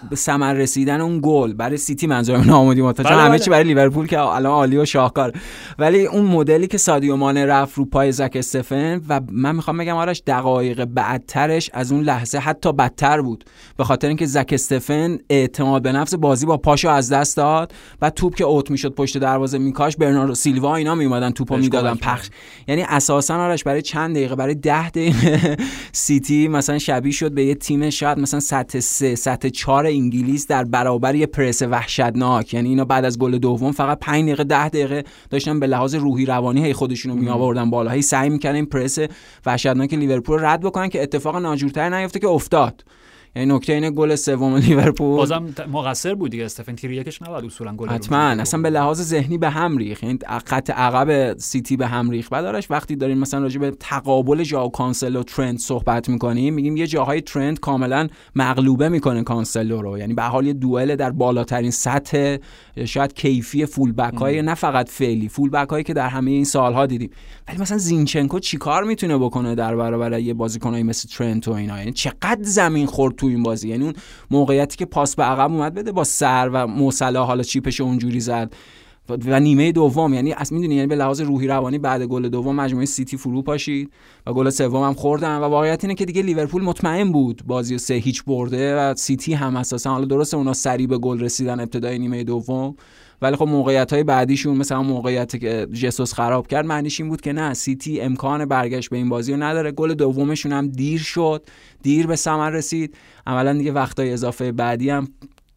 به ثمر رسیدن اون گل برای سیتی منظورم ناامیدی تا همه بله. چی برای لیورپول که الان عالی و شاهکار، ولی اون مدلی که سادیو مانه رفت رو پای زک استفن و من میخوام بگم آرش دقایق بعدترش از اون لحظه حتی بدتر بود، به خاطر اینکه زک استفن اعتماد به نفس بازی با پاشو از دست داد و توپ که اوت میشد پشت دروازه میکاش برناردو سیلوا اینا میومدن توپو میدادن پخش، یعنی اساسا آرش برای چند دقیقه برای ده دقیقه سیتی مثلا شبیه شد به یه تیم شاید مثلا سطح سه سطح چهار انگلیس در برابر یه پرس وحشتناک، یعنی اینا بعد از گل دوم فقط پنج دقیقه ده دقیقه داشتن به لحاظ روحی روانی هی خودشونو می آوردن بالا، هی سعی می‌کردن این پرس وحشتناک لیورپول رد بکنن که اتفاق ناجورتر نیفته که افتاد. یعنی نکته اینه گل سوم لیورپول بازم مقصر بود دیگه، استفن تیری یکش نبود اصولا گل حتما رو اصلا به لحاظ ذهنی به هم ریخت، یعنی قطع عقب سیتی به هم ریخت. بعد آرش وقتی دارین مثلا راجع به تقابل ژائو کانسلو ترند صحبت میکنیم میگیم یه جاهای ترند کاملا مغلوبه میکنه کانسلو رو، یعنی به حال یه دوئل در بالاترین سطح شاید کیفی فول بک های نه فقط فعلی، فول بک هایی که در همه این سالها دیدیم. ولی مثلا زینچنکو چیکار میتونه بکنه در برابر یه بازیکنای مثل ترند و اینا، یعنی چقدر زمین خورد این بازی، یعنی اون موقعیتی که پاس به عقب اومد بده با سر و موسلا حالا چیپش اونجوری زد و نیمه دوم، یعنی اصلا میدونی یعنی به لحاظ روحی روانی بعد گل دوم مجموعه سیتی فرو پاشید و گل سوم هم خوردن و واقعیت اینه که دیگه لیورپول مطمئن بود بازی سه هیچ برده و سیتی هم اساسا حالا درسته اونا سری به گل رسیدن ابتدای نیمه دوم، ولی خب موقعیت‌های بعدیشون مثلا موقعیتی که ژسوس خراب کرد معنیش این بود که نه سیتی امکان برگشت به این بازی رو نداره. گل دومشون هم دیر شد، دیر به ثمر رسید، عملاً دیگه وقتای اضافه بعدی هم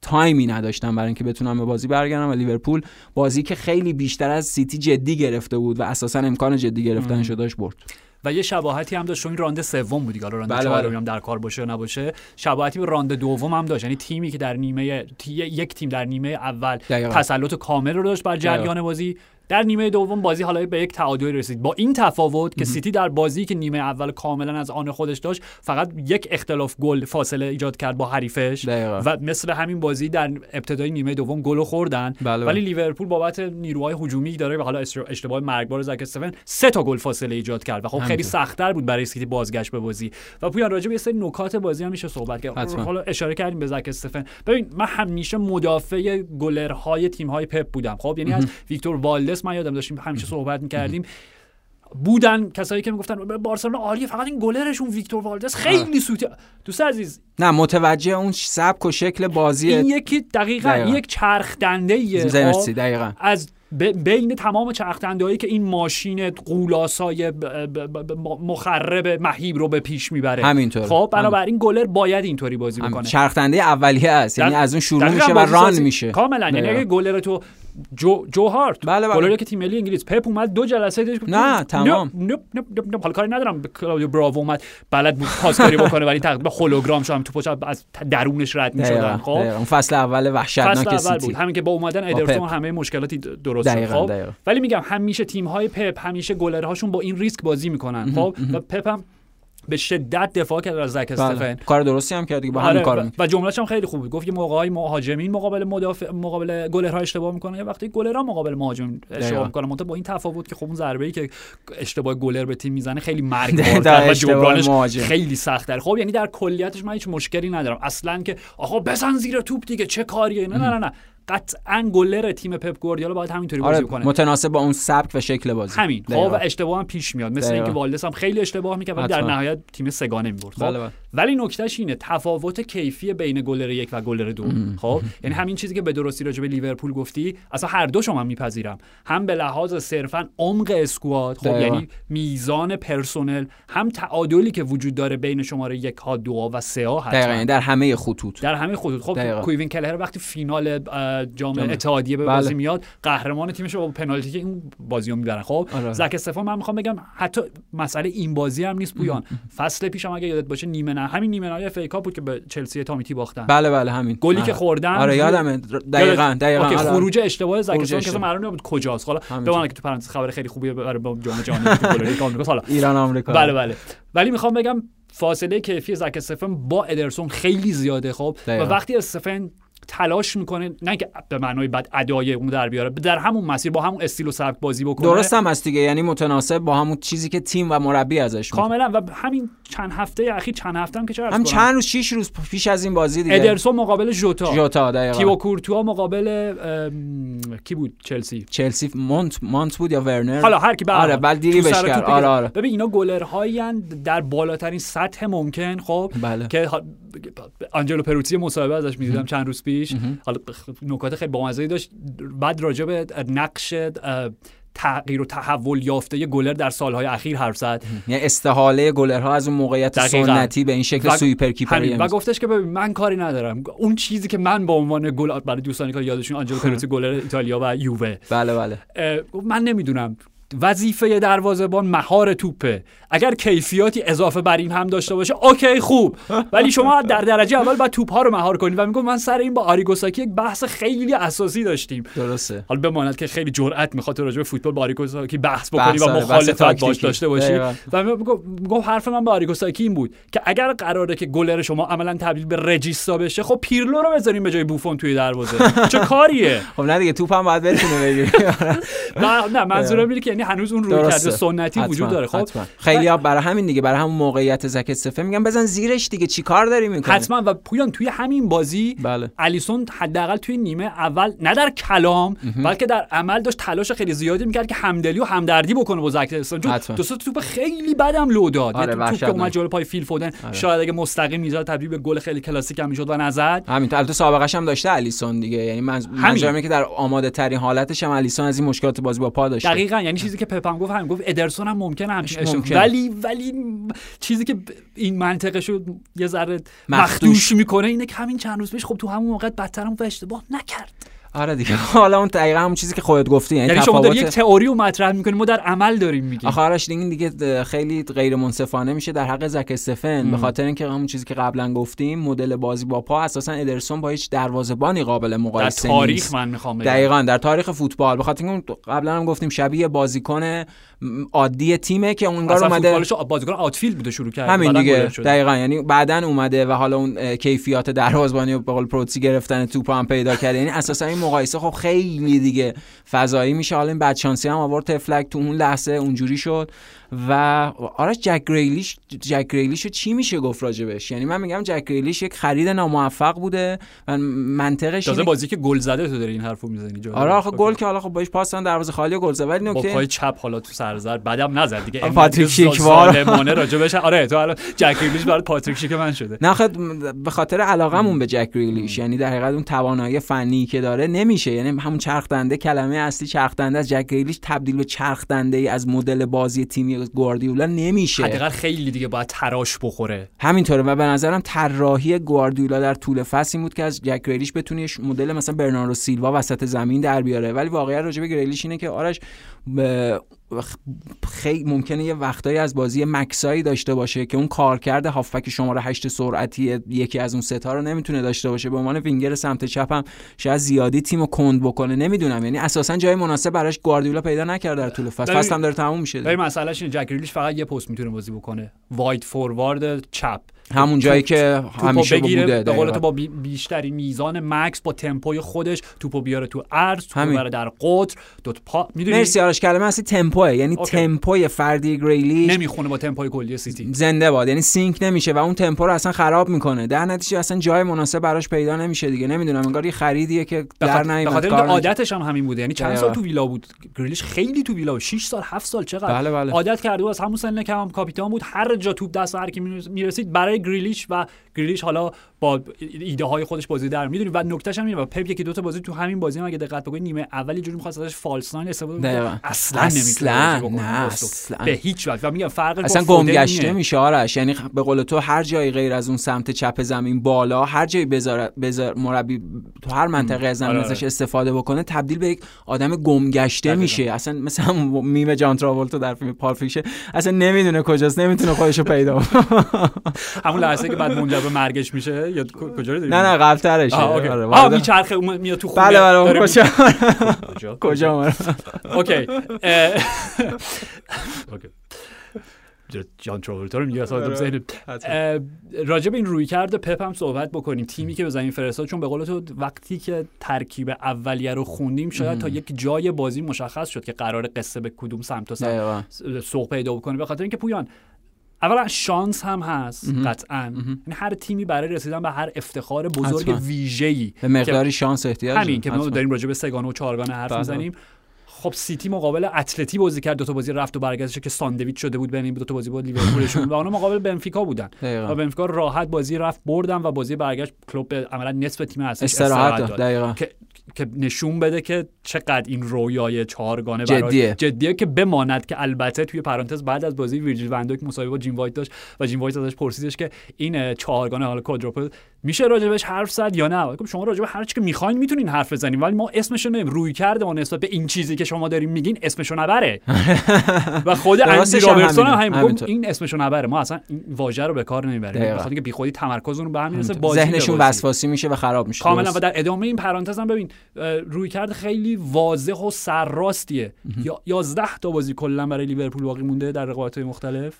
تایمی نداشتن برای اینکه بتونن به بازی برگردن و لیورپول بازی که خیلی بیشتر از سیتی جدی گرفته بود و اساساً امکان جدی گرفتنش داشت برد. و یه شباهتی هم داشت، چون رانده سوم بود دیگه، حالا رانده چهارمی هم در کار باشه یا نباشه، شباهتی به رانده دوم هم داشت، یعنی تیمی که در نیمه تی... یک تیم در نیمه اول تسلط کامل رو داشت بر جریان بازی، در نیمه دوم بازی حالا به یک تعادل رسید، با این تفاوت که سیتی در بازی که نیمه اول کاملا از آن خودش داشت فقط یک اختلاف گل فاصله ایجاد کرد با حریفش دقیقا. و مثل همین بازی در ابتدای نیمه دوم گل خوردن، ولی لیورپول بابت نیروهای هجومی داره و حالا اشتباه مرگبار زک استفن سه تا گل فاصله ایجاد کرد و خب خیلی سخت‌تر بود برای سیتی بازگشت به بازی. و پویان راجع به این سری نکات بازی هم میشه صحبت کرد، حالا اشاره کردیم به زک استفن. ببین من همیشه مدافع گلرهای تیم‌های پپ بودم، خب یعنی از ویکتور والدز ما یادم داشتیم همیشه صحبت می‌کردیم، بودن کسایی که میگفتن بارسلونا عالیه فقط این گلرشون ویکتور والدز خیلی سوته. دوست عزیز نه متوجه اون سبک و شکل بازی این یکی دقیقاً, دقیقاً. یک چرخ دنده‌ایه دقیقاً از بین تمام چرخ دنده‌هایی که این ماشین قولاسای مخرب مهیب رو به پیش میبره. همینطور. خب بنابراین گلر باید اینطوری بازی بکنه. چرخ دنده اولیه است، یعنی از اون شروع میشه و ران میشه. کاملاً، یعنی اگه گلر تو جو جو هارت بله بله. گلر که تیم ملی انگلیس پپ اومد دو جلسه دیگه نه تمام نپ نپ نپ حال کاری ندارم کلاودیو براو اومد بلد بود پاس کاری بکنه ولی تقریبا هولوگرام شام تو پچ از درونش رد می‌شدن. خب اون فصل اول وحشتناک سیتی همین که با اومدن ادرسون همه مشکلاتی درست. خب ولی میگم همیشه تیم‌های پپ همیشه گلرهاشون با این ریسک بازی میکنن. خب و پپ هم به شدت دفاع کرد از زک استفن، کار درستی هم کرد دیگه، با همین کارو و جمله‌ش هم خیلی خوب بود، گفت که موقع‌های مهاجمین مقابل مدافع مقابل گلرها اشتباه میکنن، یه وقتی گلرها مقابل مهاجم اشتباه میکنن، منتها با این تفاوت که خب اون ضربه‌ای که اشتباه گلر به تیم میزنه خیلی مرگبار و جبرانش خیلی سخت‌تره. خب یعنی در کلیتش من هیچ مشکلی ندارم اصلاً که آقا بزن زیر توپ دیگه چه کاریه، نه نه نه قطعاً گلر تیم پپ گواردیولا باید همینطوری بازی کنه، متناسب با اون سبک و شکل بازی همین. خب و اشتباه هم پیش میاد، مثل اینکه والدس هم خیلی اشتباه میکنه ولی در نهایت تیم سگانه میبرد. خب ولی نکتهش اینه تفاوت کیفی بین گلر یک و گلر دو. خب یعنی همین چیزی که به درستی راجع به لیورپول گفتی اصلا هر دوشو من میپذیرم، هم به لحاظ صرفاً عمق اسکواد، خب یعنی میزان پرسنل، هم تعادلی که وجود داره بین شماره یک ها دو و سه ها حتما در همه خطوط در همه خطوط خب کوین کلر وقتی فینال جام اتحادیه به بازی بله. میاد قهرمان تیمش با پنالتی که این بازیو میبرن. خب زک استفان من میخوام بگم حتی مسئله این بازی هم نیست پویان، فصل پیشم اگه یادت باشه نیمه نه همین نیمه نهایی اف ای کاپ بود که به چلسی تامیتی باختن بله بله همین گلی که خوردن آره یادمه دقیقاً دقیقاً خروج اشتباه زک استفان که معلوم نبود کجاست. حالا بمونه که تو پرانتز خبر خیلی خوبیه برای جام جهانی حالا ایران آمریکا بله بله ولی میخوام بگم فاصله کیفی زک استفان با ادرسون خیلی زیاده. خب و وقتی استفان تلاش میکنه نه که به معنای بد ادای اون در بیاره، در همون مسیر با همون استیل و سبک بازی بکنه. درست هم است دیگه، یعنی متناسب با همون چیزی که تیم و مربی ازش کاملا. و همین چند هفته اخیر چند هفتم که چرا هم چند روز شش روز پیش از این بازی دیگه ادرسون مقابل ژوتا ژوتا دقیقاً تیو کورتوا مقابل کی بود؟ چلسی چلسی مونت مونت بود یا ورنر، حالا هر کی بره. آره بعد دیری بش کرد. آره آره ببین اینا گلرهایی اند در بالاترین سطح ممکن. خب که آنجلو پروتی مصاحبه ازش می‌دیدم چند روز پیش، حالا نکات خیلی بامزه‌ای داشت بعد راجع به نقش تغییر و تحول یافته یه گلر در سالهای اخیر حرف زد، یعنی استحاله گلرها از اون موقعیت سنتی به این شکل و... سویپر کیپر و گفتش که ببین من کاری ندارم، اون چیزی که من به عنوان گل برای دوستانی که یادشون آنجلو پروتی گلر ایتالیا و یووه، بله بله من نمیدونم وظیفه دروازه‌بان مهار توپه، اگر کیفیاتی اضافه بر این هم داشته باشه اوکی خوب، ولی شما در درجه اول باید توپ‌ها رو مهار کنید. و میگم من سر این با آریگوساکی یک بحث خیلی اساسی داشتیم. درسته، حالا بماند که خیلی جرأت می‌خواد راجع به فوتبال با آریگوساکی بحث بکنی و مخالفت باش داشته باشی. و میگم حرف من با آریگوساکی این بود که اگر قراره که گلر شما عملاً تبدیل به رجیستا بشه، خب پیرلو رو بذاریم به جای بوفون توی دروازه، چه کاریه؟ خب نه دیگه توپم باید بتونه بگیره. نه منظورم اینه که هنوز اون روی کرده سنتی حتما. وجود داره. خب خیلی ها برای همین دیگه برای همون موقعیت زکت صفه میگن بزن زیرش دیگه، چی کار داری میکنی حتما. و پویان توی همین بازی بله. الیسون حداقل توی نیمه اول نه در کلام امه. بلکه در عمل داشت تلاش خیلی زیادی میکرد که همدلی و همدردی بکنه با زکت صفه، چون دو سه توپ خیلی بدم لو داد. آره توپ که اومد جلو پای فیل فودن آره. شاید اگه مستقیم میزد تبدیل به گل خیلی کلاسیک هم میشد و نزد. همین البته سابقه‌اش هم داشته الیسون دیگه، یعنی منظورم که در آماده ترین حالتش هم الیسون از این مشکلات بازی با پا داشته دقیقاً، یعنی چیزی که پپم گفت هم گفت ادرسون هم ممکنه همش ممکن. ولی ولی چیزی که این منطقه شو یه ذره مخدوش میکنه اینه که همین چند روز پیش خب تو همون موقع بدترم و اشتباه نکرد. آره دیگه حالا اون دقیقاً همون چیزی که خودت گفتی، یعنی تفاوت، شما در یک تئوری رو مطرح میکنی ما در عمل داریم میگیم. آخه آرش این دیگه خیلی غیر منصفانه میشه در حق زک استفن، به خاطر اینکه همون چیزی که قبلا گفتیم مدل بازی با پا اساسا ادرسون با هیچ دروازه‌بانی قابل مقایسه نیست در تاریخ. من میخوام دقیقاً در تاریخ فوتبال، به خاطر اینکه قبلا هم گفتیم شبیه بازیکن عادی تیمه که اونجا اومده اصلا فوتبالش بازیکن آوتفیلد بوده شروع کرد همین دیگه دقیقاً، یعنی بعدن اومده و حالا اون کیفیت دروازه‌بانی و به قول پروتی گرفتن توپ هم پیدا کرده، یعنی اساسا این مقایسه خب خیلی دیگه فضایی میشه. حالا این بدشانسی هم آورد تفلک تو اون لحظه اونجوری شد. و آرش جک گریلیش جک گریلیش رو چی میشه گفت راجبش؟ یعنی من میگم جک گریلیش یک خرید ناموفق بوده و منطقش تازه اینه... بازی که گل زده تو داری این حرفو میزنی. آره آخه گل که حالا خب باش پاس دادن دروازه خالی و گل زد، ولی نکته با پای چپ حالا تو سر زد بعدم نزد دیگه. پاتریک شیک وار راجبش آره تو الان جک گریلیش برات پاتریک شیک من شده. نه خب به خاطر علاقمون به جک گریلیش، یعنی در حقیقت اون توانایی فنی که داره نمیشه، یعنی همون چرخ دنده کلمه اصلی چرخ دنده از جک گریلیش تبدیل به چرخ دنده ای از مدل بازی تیمی گواردیولا نمیشه. حداقل خیلی دیگه باید تراش بخوره. همینطوره. و به نظرم طراحی گواردیولا در طول فصل این بود که از جک گریلیش بتونه مدل مثلا برناردو سیلوا وسط زمین در بیاره، ولی واقعا راجع به گریلیش اینه که آرش ب... خیلی ممکنه یه وقتایی از بازی مکسایی داشته باشه که اون کارکرد هافبک شماره هشت سرعتی یکی از اون ستا رو نمیتونه داشته باشه، به عنوان وینگر سمت چپم شاید زیادی تیمو کند بکنه، نمیدونم، یعنی اساسا جای مناسب براش گواردیولا پیدا نکرده در طول فصل. فصل هم داره تموم میشه. این مسئلهش اینه جک گریلیش فقط یه پست میتونه بازی بکنه، واید فوروارد چپ، همون جایی که همیشه بوده. به قول تو با بیشترین میزان مکس با تمپوی خودش توپو بیاره تو عرض، تو بره در قطر، دو پا. میدونی مرسی آرش، کلمه اصلی تمپوه، یعنی اوکی. تمپوی فردی گریلیش نمیخونه با تمپوی کلی سیتی. زنده باد، یعنی سینک نمیشه و اون تمپو رو اصلا خراب میکنه، در نتیجه اصلا جای مناسب براش پیدا نمیشه دیگه. نمیدونم انگار یه خریدیه که در نمیاد. بخاطر اینکه عادتش هم همین بوده، یعنی چند سال تو ویلا بود گریلیش، خیلی تو ویلا شش سال هفت سال چقدر عادت کرده بود، از همون سن که هم کاپیتان بود هر جا توپ دست هر کی میرسید برای گریلیش و گریلیش حالا با ایده های خودش بازی در می‌دونی. و نکتهش هم اینه، پپ یکی دو تا بازی تو همین بازی هم اگه دقت بکنید نیمه اولی جوری می‌خواست ازش فالس ناین استفاده کنه، اصلا نمی‌تونه به هیچ وجه. و میگم فرق اصلا گم گشته میشه آرش، یعنی به قول تو هر جایی غیر از اون سمت چپ زمین بالا، هر جایی بذار بذار مربی تو هر منطقه از زمین ازش استفاده بکنه تبدیل به یک آدم گم گشته میشه، اصلا مثلا میم جان تراولتو در فیلم پالپ فیکشن اصلا نمی‌دونه کجاست، نمی‌تونه خودشو پیدا کنه. همون لحظه که بعد منجر به مرگش میشه یا کجا رو دیدی؟ نه نه قبل‌ترش. آره آ میچرخه میاد تو خونه. بله بله کجا کجا کجا اوکی اوکی جان تراولتا رو میگه اصلا ذهن راجب این رویکرد پپ هم صحبت بکنیم. تیمی که به زمین فرستاد، چون به قول تو وقتی که ترکیب اولیه رو خوندیم شاید تا یک جای بازی مشخص شد که قرار قصه به کدوم سمت و سمت سوق پیدا بکنه، به خاطر اینکه پویان اولا شانس هم هست قطعاً، یعنی هر تیمی برای رسیدن به هر افتخار بزرگ ویژه‌ای به مقداری شانس احتیاج داره. همین که ما داریم راجع به سگانه و چهارگانه حرف می‌زنیم. خب سیتی مقابل اتلتی بازی کرد، دو تا بازی رفت و برگشت که ساندویچ شده بود بین دو تا بازی بود لیورپولشون و اونا مقابل بنفیکا بودن و بنفیکا راحت بازی رفت بردن و بازی برگشت کلوب عملاً نصف تیم اصلیش استراحت داد که که نشون بده که چقدر این رویای چهارگانه برای جدیه که بماند. که البته توی پرانتز بعد از بازی ویرجیل ون دایک مصاحبه با جیم وایت داشت و جیم وایت ازش پرسیدش که این چهارگانه حالا کوادروپل میشه راجبش حرف زد یا نه؟ گفت شما راجب هر چی که میخواین میتونین حرف بزنین، ولی ما اسمش رو نمی‌ذاریم. رویکرد ما نسبت به این چیزی که شما دارین میگین اسمش رو نبره. و خود اندی رابرتسون هم همین گفت این اسمش رو نبره، ما اصلا این واژه رو به کار نمیبریم، به خاطر اینکه بیخودی تمرکزشون رو به هم میرسه، ذهنشون وسواسی میشه و خراب میشه کاملا. و در ادامه این پرانتز هم ببین رویکرد خیلی واضح و سرراستیه. یازده تا بازی کلا برای لیورپول باقی مونده در رقابت‌های مختلف،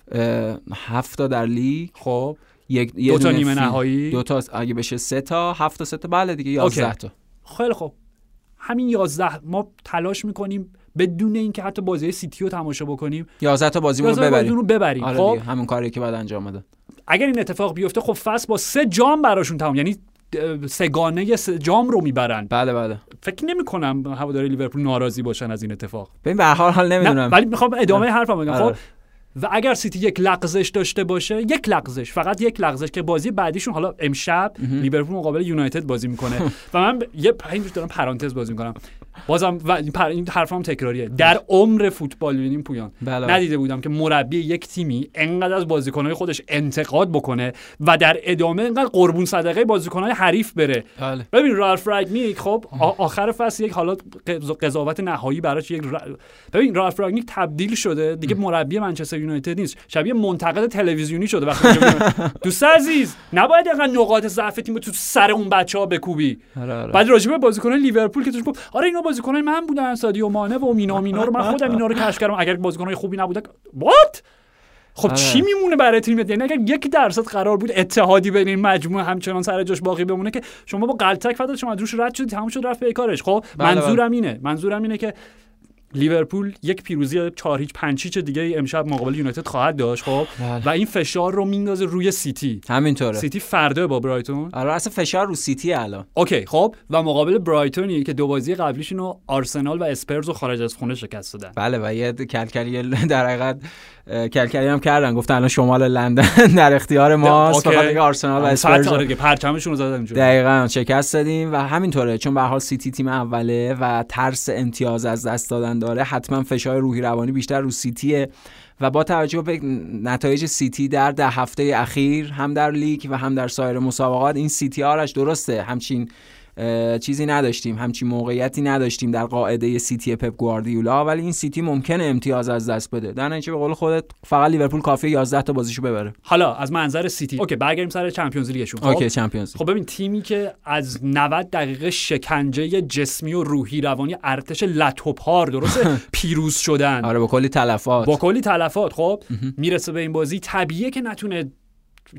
هفت تا در لیگ، خب یک دو تا نیمه نهایی، دو تا اگه بشه سه تا، هفت تا سه تا، بله دیگه یازده تا. خیلی خب همین یازده ما تلاش میکنیم بدون اینکه حتی بازی سیتی رو تماشا بکنیم یازده تا بازیمون رو ببریم, ببریم. آره خب همون کاری که بعد انجام داد. اگر این اتفاق بیفته خب فصل با سه جام براشون تمام، یعنی سگانه جام رو میبرن. بله بله فکر نمی کنم هواداری لیورپول ناراضی باشن از این اتفاق. ببین به هر حال نمیدونم، ولی میخوام ادامه نه. حرفم بگم. خب و اگر سیتی یک لغزش داشته باشه، یک لغزش، فقط یک لغزش، که بازی بعدیشون حالا امشب لیورپول مقابل یونایتد بازی میکنه و من ب... یه پنج دارم پرانتز بازی میکنم بازم و پر... این حرفم تکراریه. در عمر فوتبال ببینیم پویان بلا. ندیده بودم که مربی یک تیمی انقدر از بازیکنهای خودش انتقاد بکنه و در ادامه انقدر قربون صدقه بازیکنهای حریف بره. بله. ببین رالف راگنیک خب آخر فصل یک حالت قضاوت نهایی براش یک را... ببین رالف راگنیک تبدیل شده دیگه مربی منچستر یونایتد نیست، شبیه منتقد تلویزیونی شده وقتی دوست عزیز نباید اینقدر نقاط ضعف تیمو تو سر اون بچه‌ها بکوبی. بعد راجع به بازیکنان لیورپول که توش گفت آره اینا بازیکنان من بودن، سادیو مانه و مینا مینا رو من خودم اینا رو کشف کردم، اگر بازیکنای خوبی نبودن وات خب چی میمونه برای تیمت؟ یعنی اگر یک درصد قرار بود اتحادی بین این مجموعه همچنان سر جاش باقی بمونه که شما با غلطک فدا شما دروش رد شد، تموم شد رفت به کارش. خب منظورم اینه، منظورم اینه که لیورپول یک پیروزی چهار هیچ پنج هیچ دیگه امشب مقابل یونایتد خواهد داشت. خب بله. و این فشار رو میندازه روی سیتی. همینطوره سیتی فردا با برایتون. آره اصلا فشار رو سیتی الان. اوکی خب و مقابل برایتونی که دو بازی قبلیشون رو آرسنال و اسپرز رو خارج از خونه شکست دادن. بله و یه کلکلی در حقیقت کلکلی هم کردن، گفتن الان شمال لندن در اختیار ماست، فقط دیگه آرسنال و اسپرز رو پرچمشون رو زدن جون. دقیقاً شکست دادیم و همینطوره چون به هر حال سیتی تیم اوله و ترس امتیاز از دست دادن داره، حتما فشار روحی روانی بیشتر رو سیتیه و با توجه به نتایج سیتی در ده هفته اخیر هم در لیگ و هم در سایر مسابقات، این سیتی آرش درسته همچین چیزی نداشتیم، همچین موقعیتی نداشتیم در قاعده سیتی پپ گواردیولا، ولی این سیتی ممکنه امتیاز از دست بده. در نتیجه به قول خودت فقط لیورپول کافیه یازده تا بازیشو ببره. حالا از منظر سیتی اوکی برگردیم سر چمپیونز لیگشون. خب اوکی چمپیونز. خب ببین تیمی که از نود دقیقه شکنجه جسمی و روحی روانی ارتش لتوپار درسته پیروز شدن. آره با کلی تلفات. با کلی تلفات خب میرسه به این بازی، طبیعیه که نتونه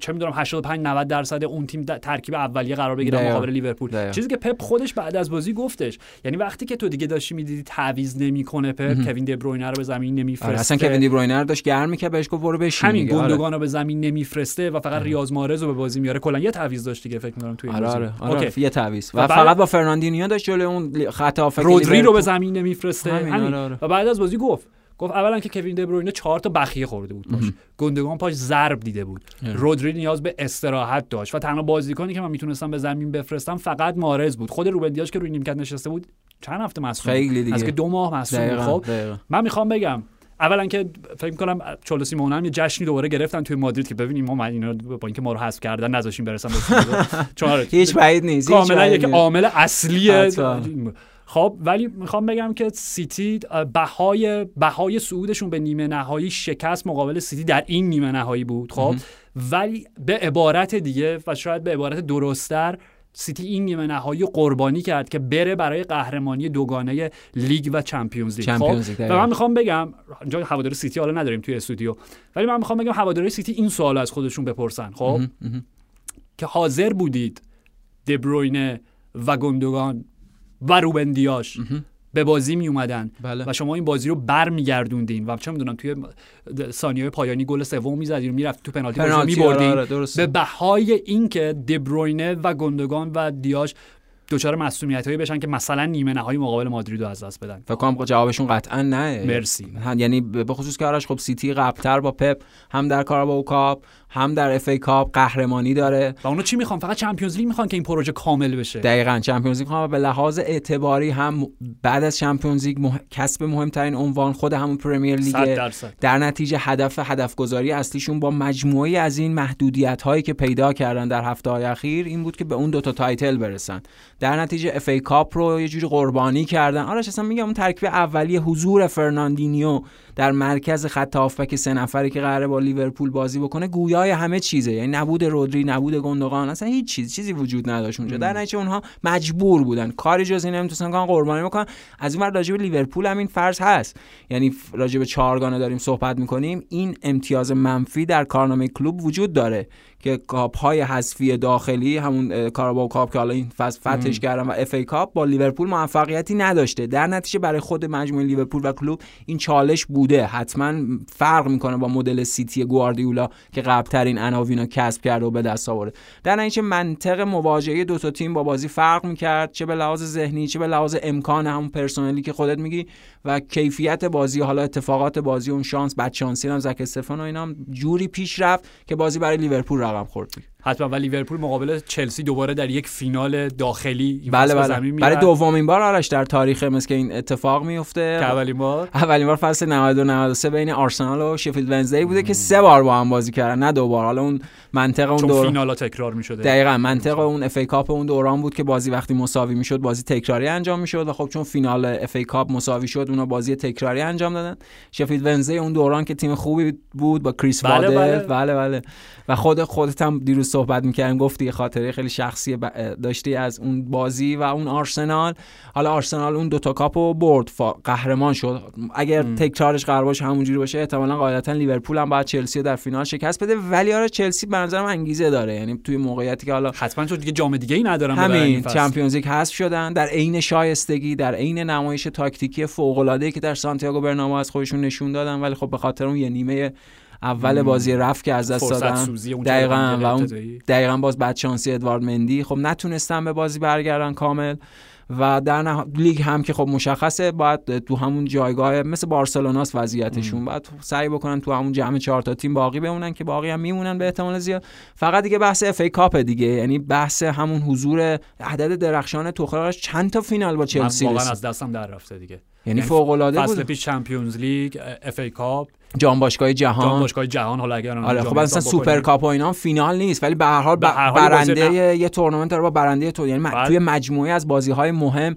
چه میدونم هشتاد و پنج نود درصد اون تیم ترکیب اولیه قرار بگیره مقابل لیورپول. چیزی که پپ خودش بعد از بازی گفتش، یعنی وقتی که تو دیگه داشتی میدیدی تعویض نمیکنه پپ، کوین دبروینه رو به زمین نمیفرسته، آره اصلا کوین دبروینه رو داشت گرم میکرد بهش گفت برو بشین، همین گوندوگان رو به زمین نمیفرسته و فقط ریاض مارز رو به بازی میاره، کلا یه تعویض داشت دیگه فکر میکنم توی این بازی. آره آره اوکی یه تعویض و فقط با فرناندینیو داشت جلوی اون خط هافک رودری رو به زمین نمیفرسته. و بعد از بازی گفت گفت اولا که کوین دبروینه چهار تا بخیه خورده بود پاش، گوندوگان پاش ضرب دیده بود، رودری نیاز به استراحت داشت و تنها بازیکنی که من میتونستم به زمین بفرستم فقط مارز بود. خود روبن دیاش که روی نیمکت نشسته بود چند هفته مصدوم، از که دو ماه مصدوم. خب من میخوام بگم اولا که فکر می‌کنم چلسی مونم یه جشنی دوباره گرفتن توی مادرید که ببینیم ما اینا با اینکه ما رو حذف کردن نذاشیم برسن به چهار هیچ بعید نیست، کاملا یک عامل اصلیه. خب ولی میخوام بگم که سیتی بهای بهای صعودشون به نیمه نهایی شکست مقابل سیتی در این نیمه نهایی بود. خب ولی به عبارت دیگه و شاید به عبارت درست‌تر سیتی این نیمه نهایی قربانی کرد که بره برای قهرمانی دوگانه لیگ و چمپیونز لیگ. خب و من میخوام بگم اینجا هواداری سیتی حالا نداریم توی استودیو، ولی من میخوام بگم هواداری سیتی این سوال از خودشون بپرسن خب که حاضر بودید دبروینه و گوندوگان و روبن دیاش به بازی می اومدن بله. و شما این بازی رو برمیگردوندین و چه میدونم توی ثانیه‌های پایانی گل سوم میزدین و میرفت تو پنالتی بازی میبردین به بهای اینکه دبروینه و گوندوگان و دیاش دوچار معصومیتایی بشن که مثلا نیمه نهایی مقابل مادرید رو از دست بدن. فکر کنم جوابشون قطعا نه. مرسی. یعنی به خصوص که آرش خب سیتی قبل‌تر با پپ هم در کاراباو کاپ هم در اف ای کاپ قهرمانی داره و اونا چی میخوان؟ فقط چمپیونز لیگ میخوان که این پروژه کامل بشه. دقیقاً چمپیونز لیگ میخوان. به لحاظ اعتباری هم بعد از چمپیونز لیگ مح... کسب مهمترین عنوان خود همون پرمیر لیگ، در نتیجه هدف هدفگذاری اصلیشون با مجموعه‌ای از این محدودیت‌هایی که پیدا کردن در هفته‌های اخیر این بود که به اون دو تا تایتل برسن. در نتیجه اف ای کاپ رو یه جوری قربانی کردن. آرش اصلا میگم اون ترکیب اولیه حضور فرناندینیو در مرکز خط هافبک سه نفری که قراره با لیورپول بازی بکنه گویای همه چیزه، یعنی نبود رودری، نبود گوندوگان، اصلا هیچ چیز چیزی وجود نداشت اونجا. در نتیجه اونها مجبور بودن کاری جز این نمیتونن کردن، قربانی میکنن. از اون ور راجع به لیورپول هم این فرض هست، یعنی راجع به چهارگانه داریم صحبت میکنیم، این امتیاز منفی در کارنامه کلوب وجود داره که کاپ‌های حذفی داخلی همون کاراباو کاپ که حالا این فصل فتحش کردن و اف ای کاپ با لیورپول موفقیتی نداشته. در نتیجه برای خود مجموعه لیورپول و کلوب این چالش بوده. حتما فرق میکنه با مدل سیتی گواردیولا که قبل‌تر این عناوین رو کسب کرده و به دست آورده. در نتیجه منطق مواجهه دو تا تیم با بازی فرق میکرد، چه به لحاظ ذهنی چه به لحاظ امکان همون پرسونلی که خودت میگی و کیفیت بازی، حالا اتفاقات بازی، اون شانس بدشانسی هم زک استفانو اینا هم جوری پیش رفت که بازی برای لیورپول رقم خورد. حتما و لیورپول مقابل چلسی دوباره در یک فینال داخلی این بله بله برای دومین بار آرش در تاریخ مثل این اتفاق میفته که اولین بار اولین بار فصل نود و دو نود و سه بین آرسنال و شفیلد ونزدی بوده مم. که سه بار با هم بازی کردن نه دوبار. حالا اون منطقه اون دور فینالا تکرار میشده. دقیقاً منطقه اون اف ای کاپ اون دوران بود که بازی وقتی مساوی میشد بازی تکراری انجام میشد و خب چون فینال اف ای کاپ مساوی شد اونا بازی تکراری انجام دادن. شفیلد ونزدی اون دوران که تیم خوبی بود با کریس بله واده بله. بله بله و خود خودت هم دیروز صحبت می‌کردیم گفتی یه خاطره خیلی شخصی داشتی از اون بازی و اون آرسنال. حالا آرسنال اون دوتا کاپو برد قهرمان شد. اگر ام. تکرارش قرار باشه همونجوری باشه احتمالاً قاعدتاً لیورپول هم باید چلسی رو در فینال شکست بده، ولی آره چلسی به نظرم انگیزه داره، یعنی توی موقعیتی که حالا حتماً چون دیگه جام دیگه‌ای ندارن همین چمپیونز لیگ حذف شدن در عین شایستگی، در عین نمایش تاکتیکی فوق‌العاده‌ای که در سانتیاگو برنابئو از خودشون نشون دادن، ولی خب به خاطر اون یه نیمه اول بازی رفت که از دست دادن دقیقاً و اون دقیقاً باز بدشانسی ادوارد مندی خب نتونستن به بازی برگردن کامل و در نه... لیگ هم که خب مشخصه باید تو همون جایگاه مثل بارسلوناست وضعیتشون، باید سعی بکنن تو همون جمع چهار تا تیم باقی بمونن که باقی هم میمونن به احتمال زیاد. فقط دیگه بحث اف ای کاپ دیگه، یعنی بحث همون حضور عدد درخشان توخل چند تا فینال با چلسی واقعا از دستم در رفته دیگه، یعنی فوق العاده بود. فصل پیش چمپیونز لیگ، اف ای کاپ، جام باشگاه جهان، جام باشگاه جهان حالا اگر آره خب مثلا سوپر کاپ و اینا فینال نیست، ولی به هر حال برنده یه تورنمنت رو با برنده تو یعنی بل... توی مجموعه از بازی‌های مهم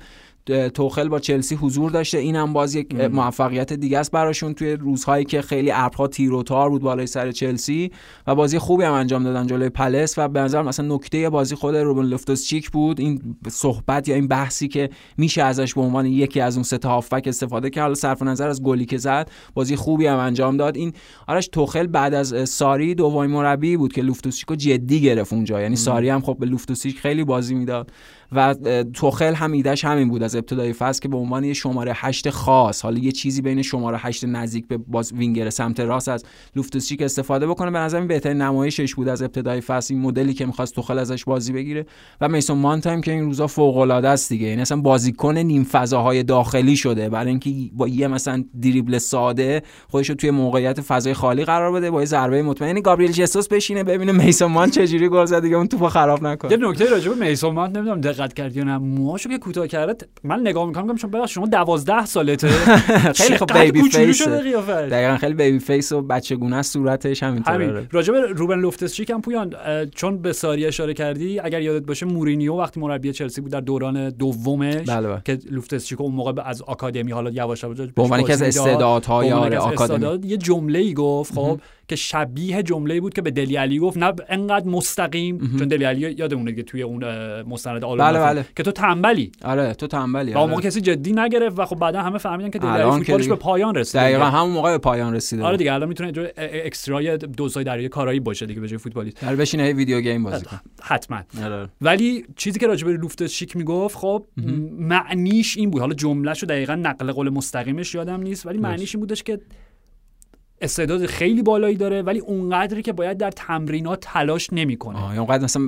توخل با چلسی حضور داشته. اینم باز یک موفقیت دیگه است براشون توی روزهایی که خیلی ابرها تیر و تار بود بالای سر چلسی و بازی خوبی هم انجام دادن جلوی پلس و به نظرم مثلا نکته بازی خود روبن لوفتوس چیک بود. این صحبت یا این بحثی که میشه ازش به عنوان یکی از اون سه تا هافبک استفاده کرد، حالا صرف نظر از گلی که زد بازی خوبی هم انجام داد. این آرش توخل بعد از ساری دومین مربی بود که لوفتوس چیکو جدی گرفت اونجا، یعنی ساری هم خب به لوفتوس چیک خیلی بازی میداد و توخل هم ایدهش همین بود از ابتدای فصل که به عنوان یه شماره هشت خاص، حالا یه چیزی بین شماره هشت نزدیک به باز وینگر سمت راست از لوفتوس چیک استفاده بکنه. به نظر من بهترین نمایشش بود از ابتدای فصل این مدلی که می‌خواست توخل ازش بازی بگیره و میسون مانت هم که این روزا فوق‌العاده است دیگه، یعنی اصلا بازیکن نیم فضاهای داخلی شده برای اینکه با یه مثلا دریبل ساده خودش رو توی موقعیت فضای خالی قرار بده با یه ضربه مطمئن، یعنی گابریل ژسوس بشینه ببینه میسون مانت چه جوری گل زد دیگه اون توپو خراب نکنه. یه نکته راجع به میسون مانت نمیدونم دقت کردین یا نه، موهاشو که کوتاه کرده من نگاه میکنم میگم شما شما دوازده سالته خیلی خب بیبی فیس دقیقاً خیلی بیبی فیس و بچگونه است صورتش همینطوره. راجب روبن لوفتوس چیک هم پویان چون به ساری اشاره کردی اگر یادت باشه مورینیو وقتی مربی چلسی بود در دوران دومش که لوفتوس چیک اون موقع از آکادمی حالا یواش یواش به عنوان یکی از استعدادهای آره آکادمی یه جمله‌ای گفت خب که شبیه جمله‌ای بود که به دلی علی گفت، نه انقدر مستقیم امه. چون دلی علی یادمونه دیگه توی اون مستند آلمان بله بله. که تو تنبلی، آره تو تنبلی، اون موقع کسی جدی نگرفت و خب بعدا همه فهمیدن که دلی علی فوتبالش به پایان رسید. دقیقاً همون موقع به پایان رسید. آره دیگه الان میتونه جو اکسترای دوزای دریای کارایی باشه دیگه به جای فوتبالیست. در بشینه ویدیو گیم بازی کن. حتما. ولی چیزی که راجع به لوفتوس چیک میگفت خب معنیش این بود، حالا جمله‌شو دقیقاً نقل قول مستقیمش یادم نیست، ولی معنیش این بودش که استعداد خیلی بالایی داره ولی اونقدری که باید در تمرینات تلاش نمی‌کنه. آه اونقدر مثلا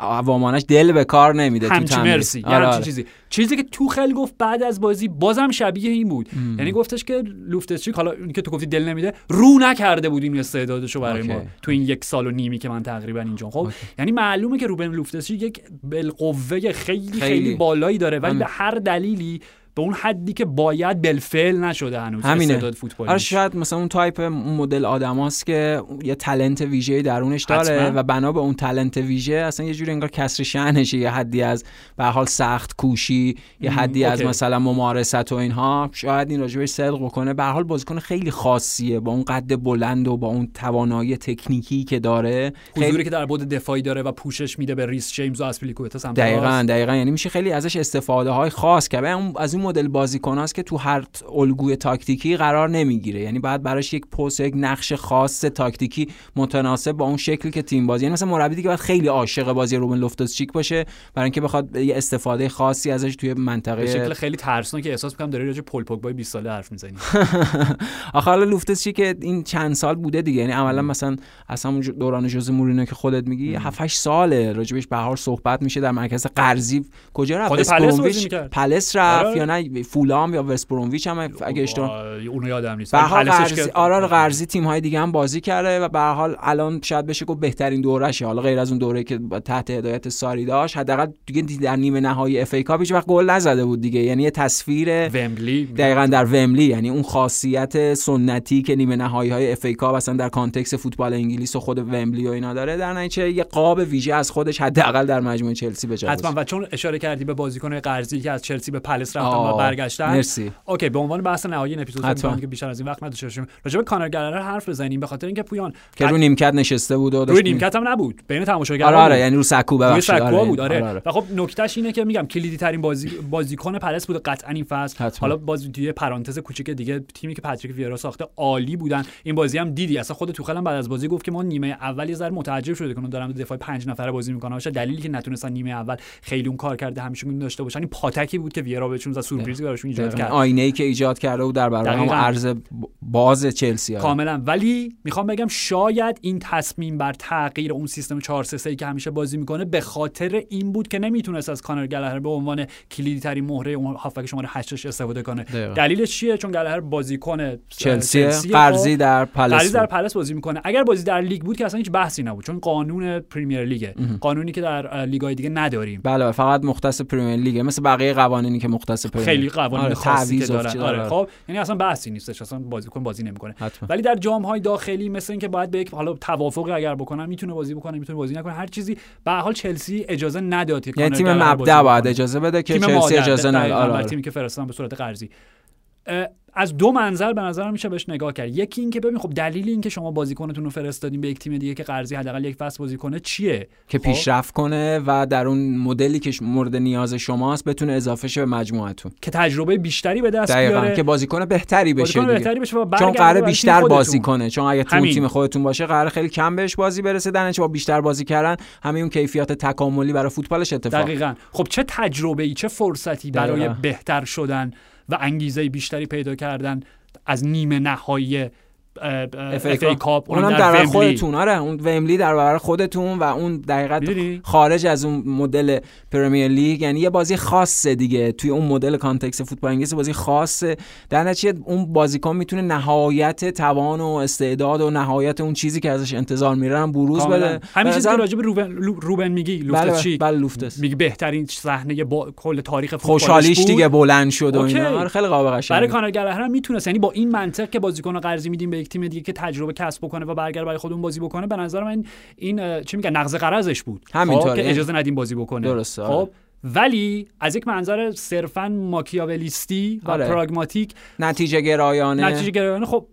عوامانش دل به کار نمیده تو تمرین. مرسی. آره آره. چیزی چیزی که توخل گفت بعد از بازی بازم شبیه این بود. ام. یعنی گفتش که لوفتوس چیک، حالا اینکه تو گفتی دل نمیده، رو نکرده بود این استعدادشو برای اوکی. ما تو این یک سال و نیمی که من تقریبا اینجا خب اوکی. یعنی معلومه که روبن لوفتوس چیک یک بالقوه خیلی خیلی بالایی داره ولی به هر دلیلی به اون حدی که باید بالفعل نشده هنوز استعداد فوتبالی. آره شاید مثلا اون تایپ مدل آدماست که یه تالنت ویژه‌ای درونش داره حتما. و بنا به اون تالنت ویژه اصلا یه جوری انگار کسر شأنش، یه حدی از به حال سخت کوشی، یه حدی از مثلا ممارست و اینها، شاید این راجبش صدق بکنه. به حال بازیکن خیلی خاصیه با اون قد بلند و با اون توانایی تکنیکی که داره، حضوری خیلی... که در بعد دفاعی داره و پوشش میده به ریس جیمز و اسپلیکوئتا سمت راست. دقیقاً دقیقاً یعنی میشه خیلی ازش استفاده های خاص که از اون مدل بازیکناست که تو هر الگوی تاکتیکی قرار نمیگیره، یعنی باید براش یک پست، یک نقش خاص تاکتیکی متناسب با اون شکلی که تیم بازی، یعنی مثلا مربی که باید خیلی عاشق بازی روبن لوفتوس چیک باشه برای اینکه بخواد یه استفاده خاصی ازش توی منطقه. به شکل خیلی ترسناک که احساس می‌کنم داری راجع پول پوگبای بیست ساله حرف می‌زنی. آخه حالا لوفتوس چیک این چند سال بوده دیگه، یعنی عملاً مثلا از همون دوران ژوزه مورینیو که خودت میگی هفت هشت ساله راجبش به هر صحبت میشه، در مرکز قرضی کجا رفت؟ پالاس رفت یا نه فولام یا وست برونویچ هم اگه اشتباه اونو یادم نیست. به هر حال آرار قرضی تیم‌های دیگه هم بازی کرده و به هر حال الان شاید بشه که بهترین دورشه، حالا غیر از اون دوره که تحت هدایت ساری داشت، حداقل دیگه در نیمه نهایی اف ای کاپ هیچ وقت گل نزده بود دیگه، یعنی یه تصویر ومبلی دقیقاً در ومبلی، یعنی اون خاصیت سنتی که نیمه نهایی‌های اف ای کاپ اصلا در کانتکست فوتبال انگلیس و خود ومبلی و اینا داره، در نتیجه یه قاب ویژه از خودش حداقل در مجموعه چلسی به جا. حتماً. و چون اشاره کردی به بازیکن قرضی که از چلسی به پالاس ما برگشتن. مرسی. اوکی، به عنوان بحث نهایی این اپیزود می‌خوام که بیشتر از این وقت نداشته باشیم راجع به کانر گلر حرف بزنیم، به خاطر اینکه پویان که رو نیمکت نشسته بود و داشت، رو نیمکت هم نبود، بین تماشاگرها. آره آره، یعنی رو سکو ببخشید. آره سکو بود. آره. آره. و خب نکتهش اینه که میگم کلیدی ترین بازی بازیکن پالاس بود قطعا این فصل. حتما. حالا باز توی پرانتز کوچیک دیگه، تیمی که پاتریک ویرا ساخته عالی بودن. این بازی هم دیدی اصلا خود توخل هم بعد از بازی گفت که ما نیمه اول یه ذره متعجب شده که دارن دفاع پنج نفره بازی می‌کنن، باشه دلیلی که نتونستن نیمه اول خیلی اون کار کرده همیشون داشته باشن این پاتکی بود که ویرا بهشون زد سورپرایزی براشون ایجاد کرد، آینه‌ای که ایجاد کرده بود در برابر اون عرض باز چلسی کاملا. ولی میخوام بگم شاید این تصمیم بر تغییر اون سیستم چهار سه سه که همیشه بازی میکنه به خاطر این بود که نمیتونست از کانر گلهر به عنوان کلیدی ترین مهره اون هافبک شماره هشت استفاده کنه. دلیلش چیه؟ چون گلهر بازیکن چلسی قرضی در پالاس در پالاس بازی میکنه. اگر بازی در لیگ بود که اصلا هیچ بحثی نبود، چون قانون پریمیر لیگ، قانونی که در لیگ‌های دیگه نداریم. بله، فقط مختص پریمیر لیگ، مثل بقیه قوانینی که مختص خیلی قوانین آره، خاصی که دارن. آره خب، یعنی اصلا بحثی نیستش، اصلا بازیکن بازی نمیکنه. ولی در جام‌های داخلی مثل اینکه باید به یک حالا توافقی اگر بکنن میتونه بازی بکنه، میتونه بازی نکنه، هر چیزی. به هر حال چلسی اجازه نداد که یعنی تیم مبدا باید اجازه بده که چلسی اجازه نداد. آره، تیمی که فرستادن به صورت قرضی. از دو منظر به نظر میشه بهش نگاه کرد. یکی این که ببین خب دلیل این که شما بازیکنتون رو فرستادین به یک تیم دیگه که قرضی حداقل یک فصل بازی کنه چیه؟ که خب پیشرفت کنه و در اون مدلی که مورد نیاز شماست بتونه اضافه شه به مجموعتون، که تجربه بیشتری به دست بیاره، دقیقاً که بازیکن بهتری بشه، بازیکن بهتری بشه و چون قراره بیشتر بازی کنه، چون اگه تو تیم خودتون باشه قراره خیلی کم بهش بازی برسه، درنچه با بیشتر بازی کردن همین اون کیفیت تکاملی برای فوتبالش اتفاق. دقیقاً. خب چه تجربه‌ای، چه فرصتی برای بهتر شدن و انگیزه بیشتری پیدا کردن از نیمه نهایی اف ای کاپ. اونم در برابر خودتون. آره، اون ومبلی در برابر خودتون و اون دقیقاً خارج از اون مدل پرمیر لیگ، یعنی یه بازی خاصه دیگه توی اون مدل کانتکست فوتبال انگلیس، بازی خاصه. در نتیجه اون بازیکن میتونه نهایت توان و استعداد و نهایت اون چیزی که ازش انتظار میره هم بروز بده. همین چیزی که راجب روبن روبن میگی لوفتوس چیک، بله لوفتوس میگه بهترین صحنه با... کل تاریخ فوتبال خوشحالیش دیگه بلند شد و اینا. خیلی قابل قشنگه. برای کانر گلهر هم میتونه، یعنی با این منطق که بازیکن قرضی میدیم تیم دیگه که تجربه کسب بکنه و برگر برای خودمون بازی بکنه، به نظر من این چی میگن نقض قراردادش بود همینطوره، که اجازه ندیم بازی بکنه. درسته. خب ولی از یک منظر صرفاً ماکیاولیستی و آره، پراگماتیک، نتیجه گرایانه نتیجه گرایانه خب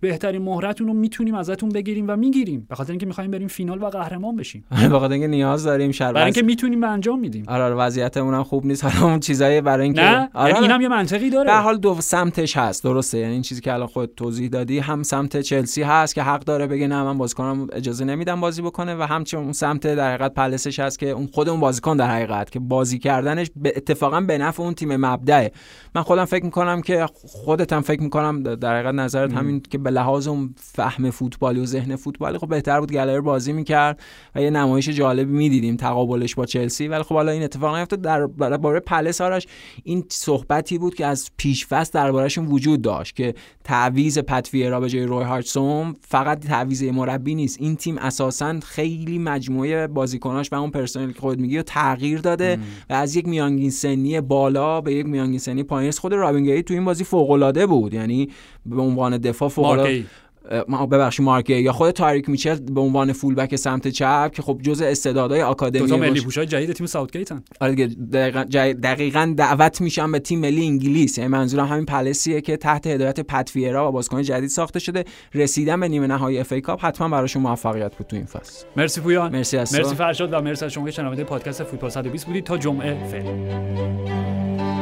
بهترین مهرتون رو میتونیم ازتون بگیریم و میگیریم، به خاطر اینکه میخوایم بریم فینال و قهرمان بشیم، به خاطر اینکه نیاز داریم شربت، برای اینکه میتونیم انجام میدیم. آره وضعیتمون هم خوب نیست، حالا اون چیزایی برای اینکه آره اینم یه منطقی داره. به حال دو سمتش هست، درسته، یعنی این چیزی که الان خودت توضیح دادی، هم سمت چلسی هست که حق داره بگه نه من بازیکنم اجازه نمیدم بازی بکنه، و هم اون سمت در حقیقت پلسش هست که اون خود اون بازیکن در حقیقت که بازی کردنش اتفاقا به نفع اون تیم مبدأه. من خودم فکر میکنم که خودت هم فکر میکنم در حقیقت نظرت همین که به لحاظ اون فهم فوتبالی و ذهن فوتبالی خب بهتر بود گالری بازی میکرد و یه نمایش جالبی میدیدیم تقابلش با چلسی، ولی خب حالا این اتفاق نیفتاد. در باره پلس آرش این صحبتی بود که از پیش فصل دربارهشون وجود داشت که تعویض پتویرا به جای روی هارتسون فقط تعویض مربی نیست، این تیم اساسا خیلی مجموعه بازیکناش و اون پرسنل که خود میگی تغییر داده ام. و از یک میانگین سنی بالا به یک میانگین سنی پایین. خود رابینگی تو این بازی فوق العاده بود، یعنی به عنوان دفاع فوق العاده ما ببخشید مارکه، یا خود تاریک میچل به عنوان فولبک سمت چپ که خب جزء استعدادهای آکادمی بود. تو ملی پوشای جدید تیم ساوتگیتن. آره دقیقاً دقیقاً دعوت میشن به تیم ملی انگلیس. یعنی منظورم همین پلسیه که تحت هدایت پتویرا و بازیکن جدید ساخته شده. رسیدن به نیمه نهایی اف ای کاپ حتما براشون موفقیت بود تو این فصل. مرسی پویان. مرسی از مرسی فرشاد و مرسی از شما که شنونده پادکست فوتبال صد و بیست بودید. تا جمعه فعلا.